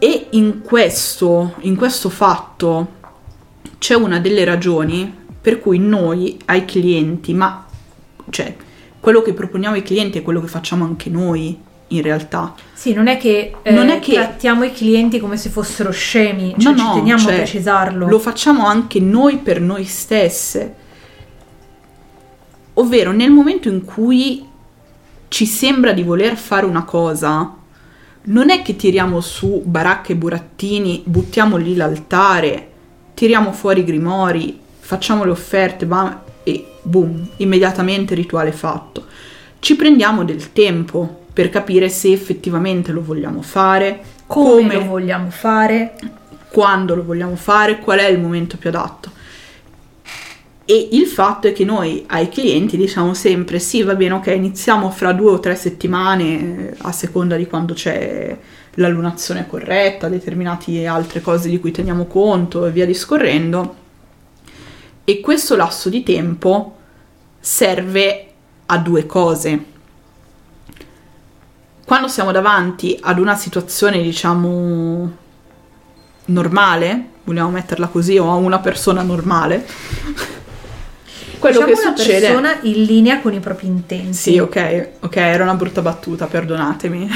E in questo fatto c'è una delle ragioni per cui noi ai clienti, ma cioè quello che proponiamo ai clienti è quello che facciamo anche noi in realtà. Sì, non è che trattiamo i clienti come se fossero scemi, cioè teniamo a precisarlo. Lo facciamo anche noi per noi stesse. Ovvero nel momento in cui ci sembra di voler fare una cosa, non è che tiriamo su baracche e burattini, buttiamo lì l'altare, tiriamo fuori i grimori, facciamo le offerte, bam, e boom, immediatamente rituale fatto. Ci prendiamo del tempo per capire se effettivamente lo vogliamo fare, come lo vogliamo fare, quando lo vogliamo fare, qual è il momento più adatto. E il fatto è che noi ai clienti diciamo sempre sì, va bene, ok, iniziamo fra 2 o 3 settimane a seconda di quando c'è l'allunazione corretta, determinate altre cose di cui teniamo conto e via discorrendo. E questo lasso di tempo serve a 2 cose. Quando siamo davanti ad una situazione diciamo normale, vogliamo metterla così, o a una persona normale... Quello diciamo che una succede... persona in linea con i propri intenti. Sì, ok, era una brutta battuta, perdonatemi,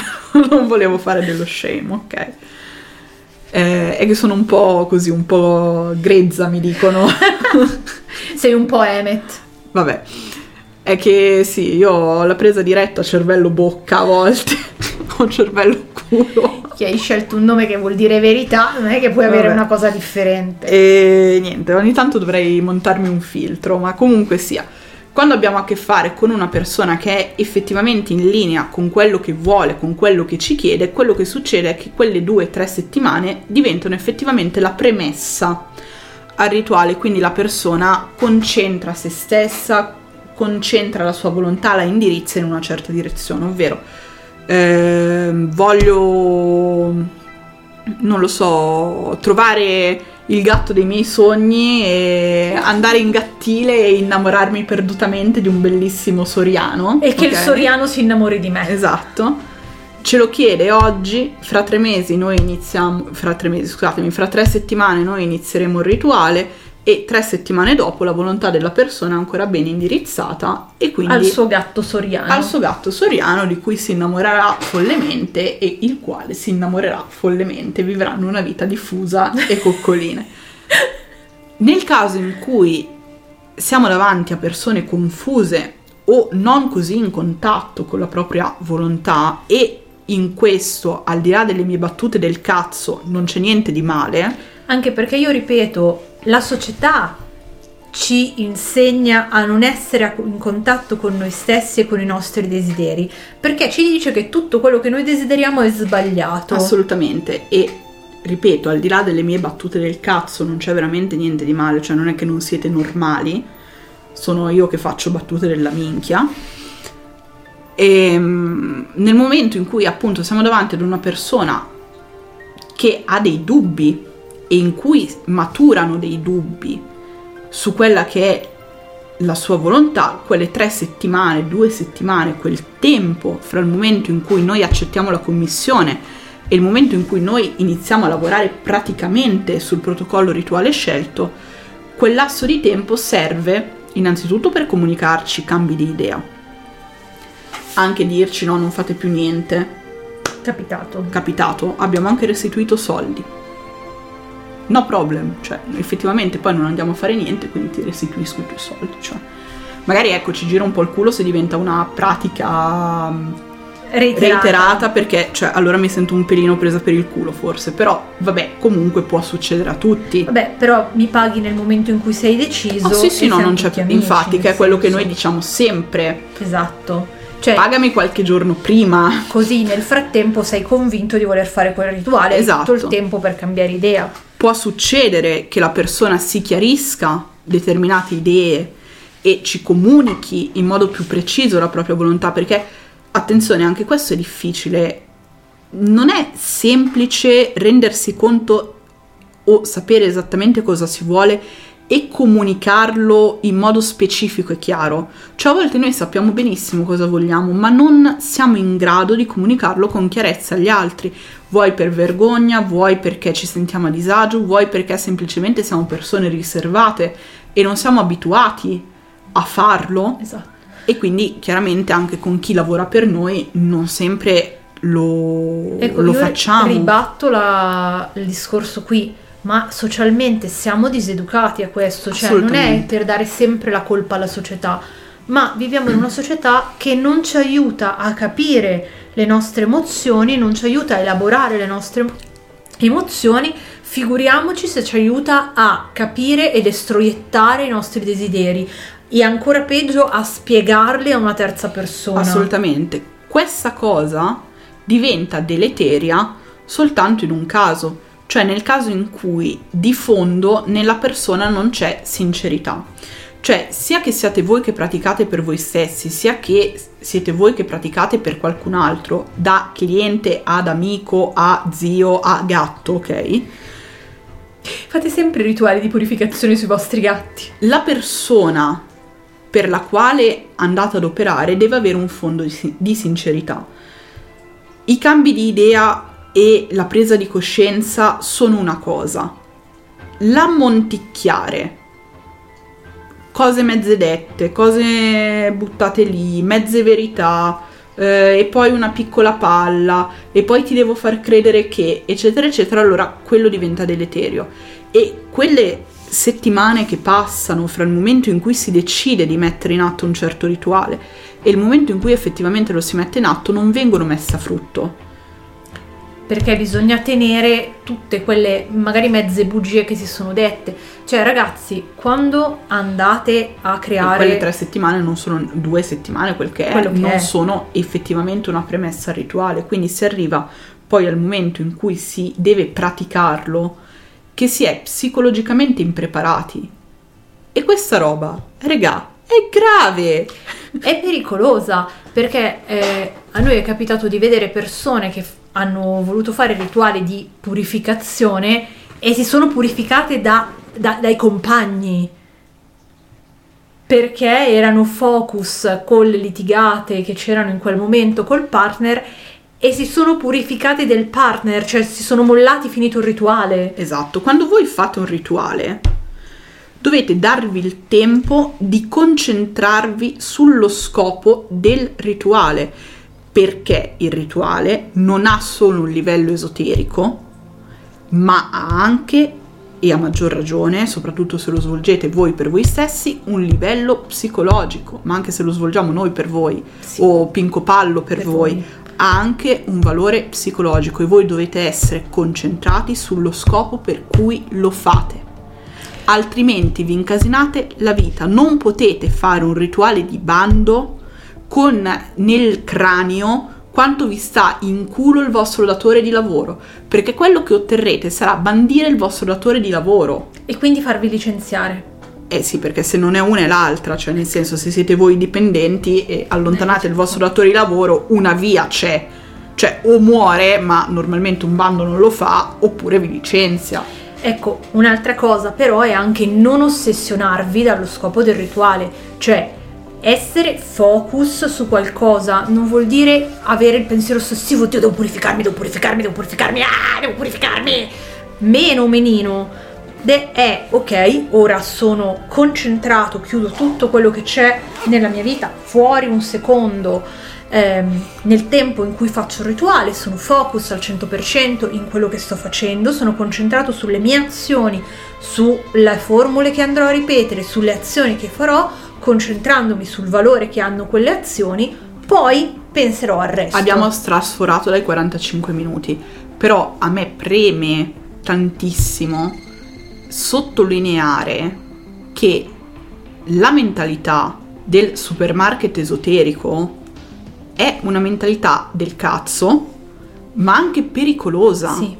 non volevo fare dello scemo, ok. È che sono un po' così, un po' grezza, mi dicono. Sei un po' Emmet. Vabbè, è che sì, io ho la presa diretta cervello-bocca a volte, o cervello-culo. Che hai scelto un nome che vuol dire verità, non è che puoi avere una cosa differente. E niente, ogni tanto dovrei montarmi un filtro, ma comunque sia, quando abbiamo a che fare con una persona che è effettivamente in linea con quello che vuole, con quello che ci chiede, quello che succede è che quelle 2 o 3 settimane diventano effettivamente la premessa al rituale, quindi la persona concentra se stessa, concentra la sua volontà, la indirizza in una certa direzione, ovvero voglio, non lo so, trovare il gatto dei miei sogni e andare in gattile e innamorarmi perdutamente di un bellissimo soriano e che il soriano si innamori di me. Esatto, ce lo chiede oggi, fra 3 settimane noi inizieremo il rituale e 3 settimane dopo la volontà della persona è ancora ben indirizzata e quindi al suo gatto soriano di cui si innamorerà follemente e il quale si innamorerà follemente, vivranno una vita diffusa e coccoline. Nel caso in cui siamo davanti a persone confuse o non così in contatto con la propria volontà, e in questo, al di là delle mie battute del cazzo, non c'è niente di male, anche perché io ripeto, la società ci insegna a non essere in contatto con noi stessi e con i nostri desideri, perché ci dice che tutto quello che noi desideriamo è sbagliato. Assolutamente. E ripeto, al di là delle mie battute del cazzo, non c'è veramente niente di male, cioè non è che non siete normali, sono io che faccio battute della minchia. E nel momento in cui appunto siamo davanti ad una persona che ha dei dubbi e in cui maturano dei dubbi su quella che è la sua volontà, quelle 3 settimane, 2 settimane, quel tempo fra il momento in cui noi accettiamo la commissione e il momento in cui noi iniziamo a lavorare praticamente sul protocollo rituale scelto, quel lasso di tempo serve innanzitutto per comunicarci cambi di idea, anche dirci no, non fate più niente, capitato, abbiamo anche restituito soldi, no problem, cioè effettivamente poi non andiamo a fare niente, quindi ti restituisco i tuoi soldi, cioè magari ecco ci gira un po' il culo se diventa una pratica reiterata, perché cioè allora mi sento un pelino presa per il culo forse, però vabbè, comunque può succedere a tutti, vabbè, però mi paghi nel momento in cui sei deciso. Oh, sì, no, non c'è più, infatti, che è quello che noi diciamo sempre, esatto, cioè pagami qualche giorno prima, così nel frattempo sei convinto di voler fare quel rituale, esatto, tutto il tempo per cambiare idea. Può succedere che la persona si chiarisca determinate idee e ci comunichi in modo più preciso la propria volontà, perché attenzione, anche questo è difficile, non è semplice rendersi conto o sapere esattamente cosa si vuole e comunicarlo in modo specifico e chiaro, cioè a volte noi sappiamo benissimo cosa vogliamo ma non siamo in grado di comunicarlo con chiarezza agli altri, vuoi per vergogna, vuoi perché ci sentiamo a disagio, vuoi perché semplicemente siamo persone riservate e non siamo abituati a farlo. Esatto. E quindi chiaramente anche con chi lavora per noi non sempre lo facciamo. Ribatto il discorso qui, ma socialmente siamo diseducati a questo, cioè non è per dare sempre la colpa alla società, ma viviamo in una società che non ci aiuta a capire le nostre emozioni, non ci aiuta a elaborare le nostre emozioni, figuriamoci se ci aiuta a capire ed estroiettare i nostri desideri. E ancora peggio a spiegarli a una terza persona. Assolutamente. Questa cosa diventa deleteria soltanto in un caso, cioè nel caso in cui di fondo nella persona non c'è sincerità. Cioè sia che siate voi che praticate per voi stessi, sia che siete voi che praticate per qualcun altro, da cliente ad amico a zio a gatto, ok? Fate sempre rituali di purificazione sui vostri gatti. La persona per la quale andate ad operare deve avere un fondo di sincerità. I cambi di idea e la presa di coscienza sono una cosa, l'ammonticchiare cose mezze dette, cose buttate lì, mezze verità, e poi una piccola palla e poi ti devo far credere che eccetera eccetera, allora quello diventa deleterio. E quelle settimane che passano fra il momento in cui si decide di mettere in atto un certo rituale e il momento in cui effettivamente lo si mette in atto non vengono messe a frutto, perché bisogna tenere tutte quelle magari mezze bugie che si sono dette. Cioè ragazzi, quando andate a creare quelle 3 settimane, non sono 2 settimane, quel che non è. Sono effettivamente una premessa al rituale, quindi si arriva poi al momento in cui si deve praticarlo che si è psicologicamente impreparati, e questa roba, regà, è grave, è pericolosa, perché a noi è capitato di vedere persone che hanno voluto fare rituali di purificazione e si sono purificate dai compagni, perché erano focus con le litigate che c'erano in quel momento col partner e si sono purificate del partner, cioè si sono mollati finito il rituale. Esatto, quando voi fate un rituale dovete darvi il tempo di concentrarvi sullo scopo del rituale, perché il rituale non ha solo un livello esoterico, ma ha anche, e a maggior ragione, soprattutto se lo svolgete voi per voi stessi, un livello psicologico, ma anche se lo svolgiamo noi per voi, sì, o Pinco Pallo per voi, ha anche un valore psicologico e voi dovete essere concentrati sullo scopo per cui lo fate. Altrimenti vi incasinate la vita, non potete fare un rituale di bando con nel cranio quanto vi sta in culo il vostro datore di lavoro, perché quello che otterrete sarà bandire il vostro datore di lavoro. E quindi farvi licenziare. Eh sì, perché se non è una è l'altra, cioè nel senso, se siete voi dipendenti e allontanate il vostro datore di lavoro, una via c'è, cioè o muore, ma normalmente un bando non lo fa, oppure vi licenzia. Ecco, un'altra cosa però è anche non ossessionarvi dallo scopo del rituale, cioè essere focus su qualcosa non vuol dire avere il pensiero ossessivo, Dio, devo purificarmi, meno menino. È ok, ora sono concentrato, chiudo tutto quello che c'è nella mia vita, fuori un secondo, nel tempo in cui faccio il rituale sono focus al 100% in quello che sto facendo, sono concentrato sulle mie azioni, sulle formule che andrò a ripetere, sulle azioni che farò, concentrandomi sul valore che hanno quelle azioni, poi penserò al resto. Abbiamo strasforato dai 45 minuti, però a me preme tantissimo sottolineare che la mentalità del supermarket esoterico è una mentalità del cazzo, ma anche pericolosa. Sì.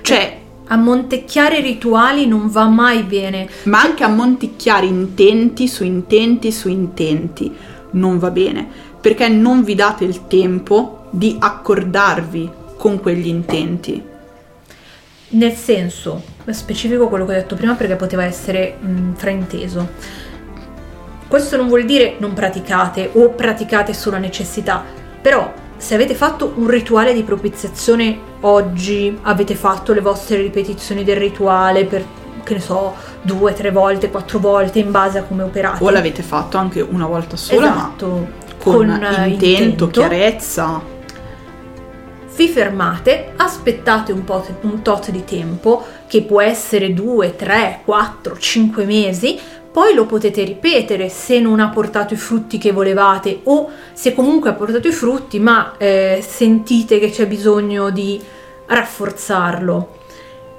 Cioè, ammonticchiare rituali non va mai bene. Ma anche ammonticchiare intenti su intenti su intenti non va bene, perché non vi date il tempo di accordarvi con quegli intenti. Nel senso, specifico quello che ho detto prima perché poteva essere frainteso. Questo non vuol dire non praticate o praticate solo a necessità, però se avete fatto un rituale di propiziazione oggi, avete fatto le vostre ripetizioni del rituale per, che ne so, 2, 3 volte, 4 volte in base a come operate. O l'avete fatto anche una volta sola, esatto, ma con intento, chiarezza. Vi fermate, aspettate un tot di tempo, che può essere 2, 3, 4, 5 mesi, poi lo potete ripetere se non ha portato i frutti che volevate o se comunque ha portato i frutti ma sentite che c'è bisogno di rafforzarlo.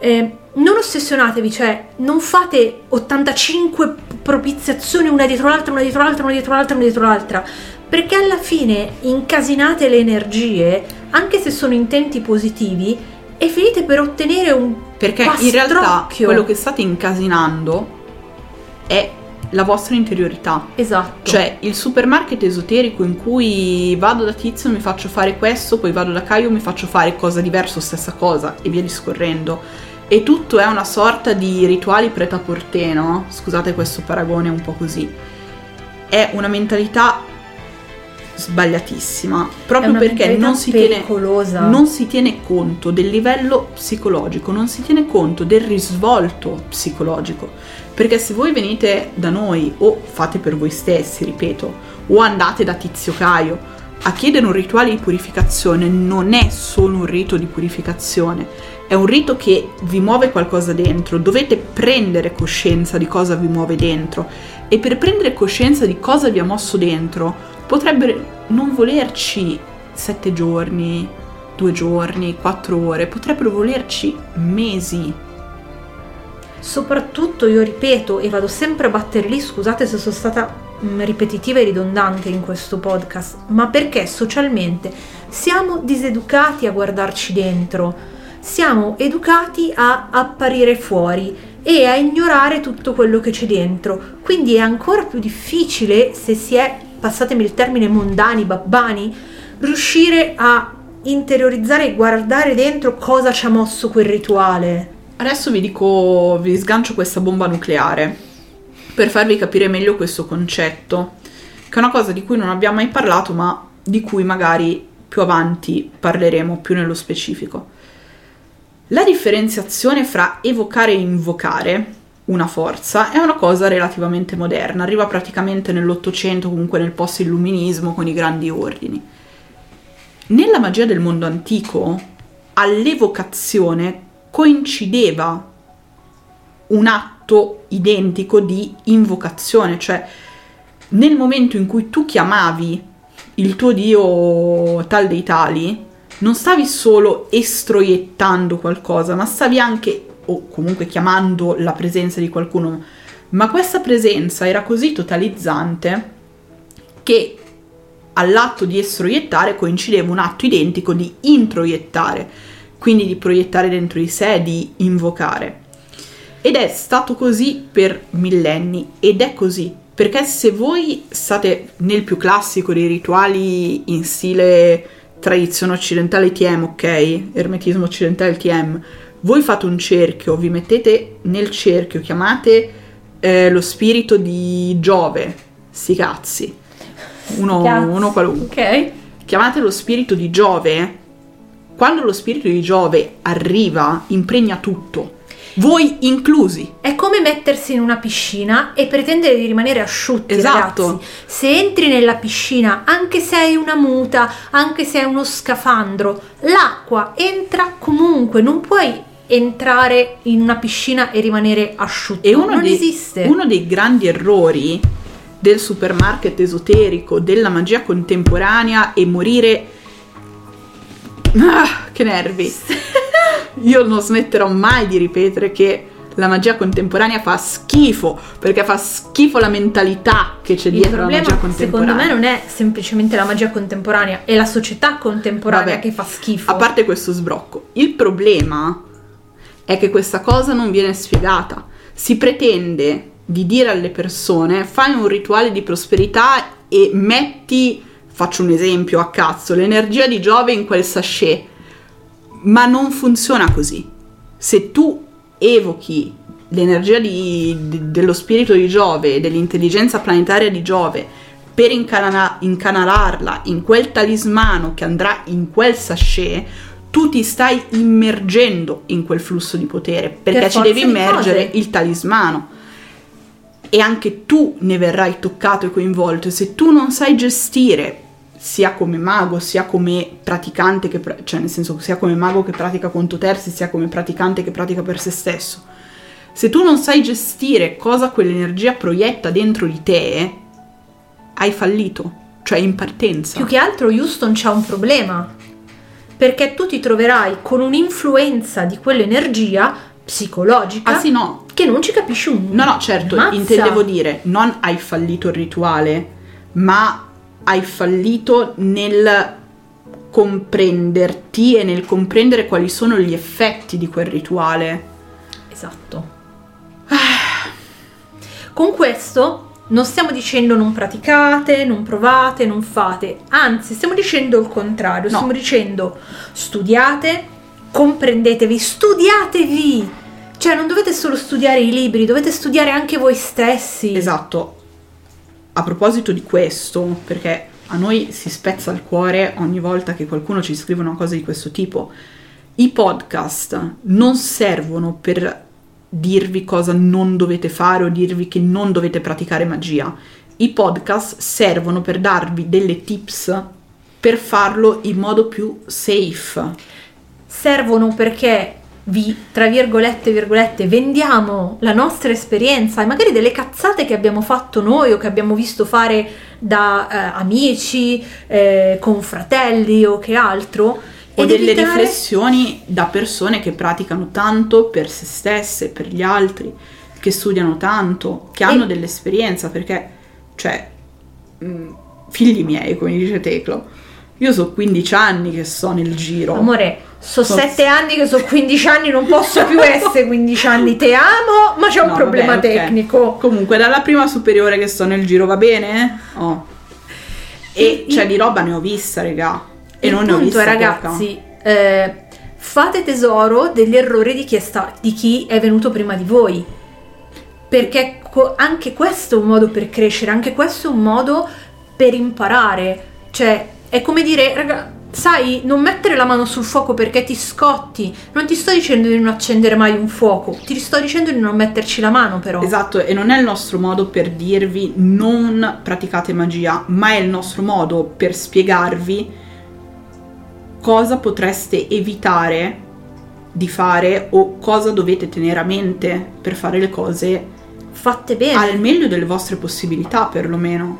Non ossessionatevi, cioè non fate 85 propiziazioni una dietro l'altra, perché alla fine incasinate le energie, anche se sono intenti positivi, e finite per ottenere un pastrocchio. In realtà quello che state incasinando è la vostra interiorità. Esatto. Cioè il supermarket esoterico in cui vado da Tizio, mi faccio fare questo, poi vado da Caio, mi faccio fare cosa diverso, stessa cosa, e via discorrendo. E tutto è una sorta di rituali preta-porteno, scusate questo paragone un po' così. È una mentalità sbagliatissima, proprio perché non si tiene conto del livello psicologico, non si tiene conto del risvolto psicologico, perché se voi venite da noi o fate per voi stessi, ripeto, o andate da Tizio Caio a chiedere un rituale di purificazione, non è solo un rito di purificazione, è un rito che vi muove qualcosa dentro, dovete prendere coscienza di cosa vi muove dentro, e per prendere coscienza di cosa vi ha mosso dentro potrebbe non volerci 7 giorni, 2 giorni, 4 ore, potrebbero volerci mesi. Soprattutto, io ripeto e vado sempre a battere lì, scusate se sono stata ripetitiva e ridondante in questo podcast, ma perché socialmente siamo diseducati a guardarci dentro, siamo educati a apparire fuori e a ignorare tutto quello che c'è dentro, quindi è ancora più difficile, se si è, passatemi il termine, mondani, babbani, riuscire a interiorizzare e guardare dentro cosa ci ha mosso quel rituale. Adesso vi sgancio questa bomba nucleare per farvi capire meglio questo concetto, che è una cosa di cui non abbiamo mai parlato, ma di cui magari più avanti parleremo più nello specifico. La differenziazione fra evocare e invocare una forza è una cosa relativamente moderna, arriva praticamente nell'Ottocento, comunque nel post-illuminismo con i grandi ordini. Nella magia del mondo antico all'evocazione coincideva un atto identico di invocazione, cioè nel momento in cui tu chiamavi il tuo dio tal dei tali, non stavi solo estroiettando qualcosa, ma stavi anche o comunque chiamando la presenza di qualcuno, ma questa presenza era così totalizzante che all'atto di estroiettare coincideva un atto identico di introiettare, quindi di proiettare dentro di sé, di invocare. Ed è stato così per millenni, ed è così, perché se voi state nel più classico dei rituali in stile tradizione occidentale TM, ok? Ermetismo occidentale TM, voi fate un cerchio, vi mettete nel cerchio, chiamate lo spirito di Giove, sti cazzi, uno qualunque, okay. Chiamate lo spirito di Giove, quando lo spirito di Giove arriva impregna tutto, voi inclusi. È come mettersi in una piscina e pretendere di rimanere asciutti, esatto. Ragazzi, se entri nella piscina, anche se hai una muta, anche se hai uno scafandro, l'acqua entra comunque, non puoi entrare in una piscina e rimanere asciutto, e esiste. Uno dei grandi errori del supermarket esoterico, della magia contemporanea e morire... Ah, che nervi! Io non smetterò mai di ripetere che la magia contemporanea fa schifo, perché fa schifo la mentalità che c'è dietro la magia contemporanea. Secondo me non è semplicemente la magia contemporanea, è la società contemporanea che fa schifo. A parte questo sbrocco, il problema è che questa cosa non viene spiegata. Si pretende di dire alle persone: fai un rituale di prosperità e metti, faccio un esempio a cazzo, l'energia di Giove in quel sachet. Ma non funziona così. Se tu evochi l'energia dello spirito di Giove, dell'intelligenza planetaria di Giove, per incanalarla in quel talismano che andrà in quel sachet, tu ti stai immergendo in quel flusso di potere, perché per ci devi immergere il talismano, e anche tu ne verrai toccato e coinvolto. E se tu non sai gestire, sia come mago, sia come praticante, cioè nel senso sia come mago che pratica conto terzi, sia come praticante che pratica per se stesso, se tu non sai gestire cosa quell'energia proietta dentro di te, hai fallito, cioè in partenza. Più che altro Houston c'ha un problema, perché tu ti troverai con un'influenza di quell'energia psicologica che non ci capisci un... No, certo, mazza. Intendevo dire, non hai fallito il rituale, ma... hai fallito nel comprenderti e nel comprendere quali sono gli effetti di quel rituale. Esatto. Con questo non stiamo dicendo non praticate, non provate, non fate. Anzi, stiamo dicendo il contrario. No. Stiamo dicendo studiate, comprendetevi, studiatevi. Cioè non dovete solo studiare i libri, dovete studiare anche voi stessi. Esatto. A proposito di questo, perché a noi si spezza il cuore ogni volta che qualcuno ci scrive una cosa di questo tipo, i podcast non servono per dirvi cosa non dovete fare o dirvi che non dovete praticare magia. I podcast servono per darvi delle tips per farlo in modo più safe. Servono perché vi, tra virgolette, vendiamo la nostra esperienza e magari delle cazzate che abbiamo fatto noi o che abbiamo visto fare da amici, confratelli o che altro, o delle riflessioni da persone che praticano tanto per se stesse, per gli altri, che studiano tanto, che hanno dell'esperienza, perché, cioè, figli miei, come dice Teclo, io so 15 anni che sto nel giro. Amore, so 7 anni che so 15 anni, non posso più essere 15 anni, te amo, ma c'è un problema tecnico. Okay. Comunque, dalla prima superiore che sto nel giro, va bene? Oh. E di roba ne ho vista, regà. E non ne ho vista. Ragazzi, fate tesoro degli errori di chi è venuto prima di voi. Perché anche questo è un modo per crescere, anche questo è un modo per imparare. Cioè, è come dire, raga, sai, non mettere la mano sul fuoco perché ti scotti. Non ti sto dicendo di non accendere mai un fuoco, ti sto dicendo di non metterci la mano, però. Esatto, e non è il nostro modo per dirvi non praticate magia, ma è il nostro modo per spiegarvi cosa potreste evitare di fare o cosa dovete tenere a mente per fare le cose fatte bene, al meglio delle vostre possibilità, perlomeno.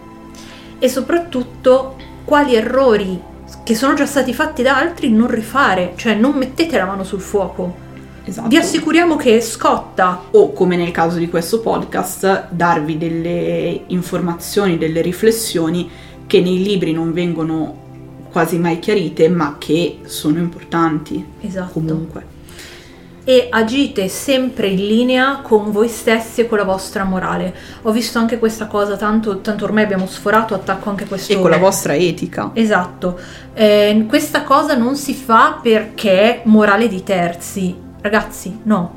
E soprattutto quali errori che sono già stati fatti da altri non rifare, cioè non mettete la mano sul fuoco. Esatto. Vi assicuriamo che scotta. O, come nel caso di questo podcast, darvi delle informazioni, delle riflessioni che nei libri non vengono quasi mai chiarite, ma che sono importanti. Esatto. Comunque. E agite sempre in linea con voi stessi e con la vostra morale. Ho visto anche questa cosa, tanto ormai abbiamo sforato, attacco anche questo. E con la vostra etica. Esatto. Questa cosa non si fa perché morale di terzi. Ragazzi, no.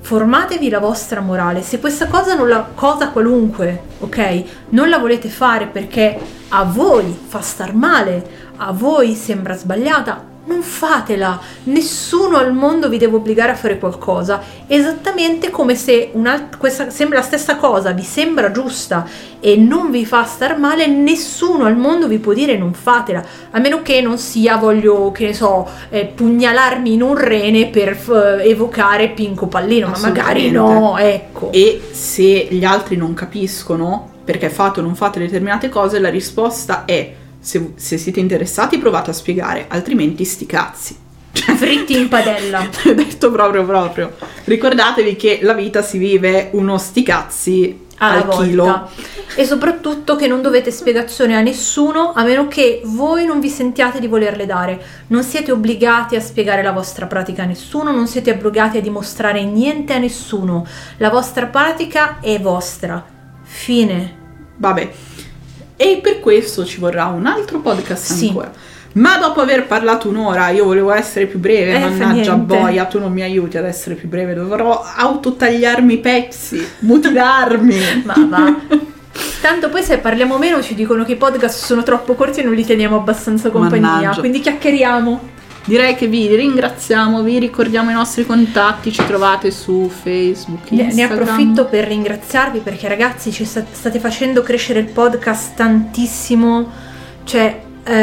Formatevi la vostra morale. Se questa cosa non la cosa qualunque, ok? Non la volete fare perché a voi fa star male, a voi sembra sbagliata, non fatela, nessuno al mondo vi deve obbligare a fare qualcosa, esattamente come se questa sembra la stessa cosa, vi sembra giusta e non vi fa star male, nessuno al mondo vi può dire non fatela, a meno che non sia voglio, che ne so, pugnalarmi in un rene per evocare Pinco Pallino, ma magari no, ecco. E se gli altri non capiscono perché fate o non fate determinate cose, la risposta è: Se siete interessati provate a spiegare, altrimenti sti cazzi, fritti in padella. Detto proprio. Ricordatevi che la vita si vive uno sti cazzi al volta. Chilo. E soprattutto che non dovete spiegazione a nessuno, a meno che voi non vi sentiate di volerle dare. Non siete obbligati a spiegare la vostra pratica a nessuno, non siete obbligati a dimostrare niente a nessuno. La vostra pratica è vostra. Fine. Vabbè. E per questo ci vorrà un altro podcast ancora. Ma dopo aver parlato un'ora, io volevo essere più breve, mannaggia boia, tu non mi aiuti ad essere più breve, dovrò autotagliarmi i pezzi, mutilarmi. Ma va. Tanto poi se parliamo meno ci dicono che i podcast sono troppo corti e non li teniamo abbastanza compagnia, mannaggia. Quindi chiacchieriamo. Direi che vi ringraziamo, vi ricordiamo i nostri contatti, ci trovate su Facebook, Instagram. Ne approfitto per ringraziarvi perché ragazzi ci state facendo crescere il podcast tantissimo, cioè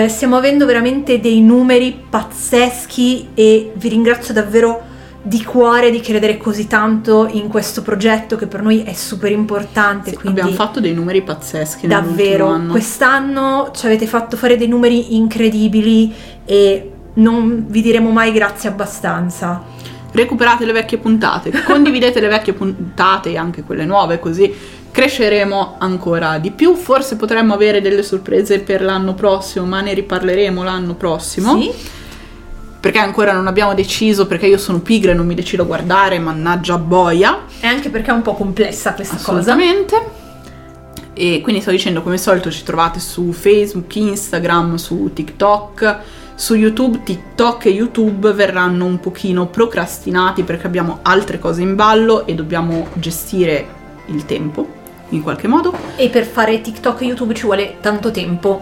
stiamo avendo veramente dei numeri pazzeschi e vi ringrazio davvero di cuore di credere così tanto in questo progetto che per noi è super importante. Sì, quindi abbiamo fatto dei numeri pazzeschi davvero anno. Quest'anno ci avete fatto fare dei numeri incredibili e non vi diremo mai grazie abbastanza. Recuperate le vecchie puntate, condividete le vecchie puntate e anche quelle nuove, così cresceremo ancora di più. Forse potremmo avere delle sorprese per l'anno prossimo, ma ne riparleremo l'anno prossimo. Sì. Perché ancora non abbiamo deciso, perché io sono pigra e non mi decido a guardare, mannaggia boia. E anche perché è un po' complessa questa cosa. Assolutamente. E quindi sto dicendo, come al solito ci trovate su Facebook, Instagram, su TikTok. Su YouTube, TikTok e YouTube verranno un pochino procrastinati perché abbiamo altre cose in ballo e dobbiamo gestire il tempo in qualche modo. E per fare TikTok e YouTube ci vuole tanto tempo.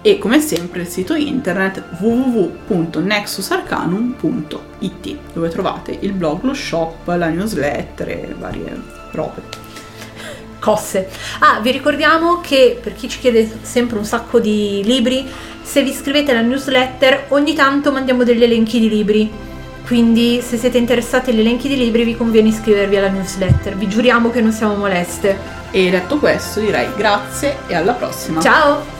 E come sempre il sito internet www.nexusarcanum.it, dove trovate il blog, lo shop, la newsletter e varie robe. Cosse. Vi ricordiamo che per chi ci chiede sempre un sacco di libri, se vi iscrivete alla newsletter ogni tanto mandiamo degli elenchi di libri, quindi se siete interessati agli elenchi di libri vi conviene iscrivervi alla newsletter, vi giuriamo che non siamo moleste. E detto questo direi grazie e alla prossima. Ciao.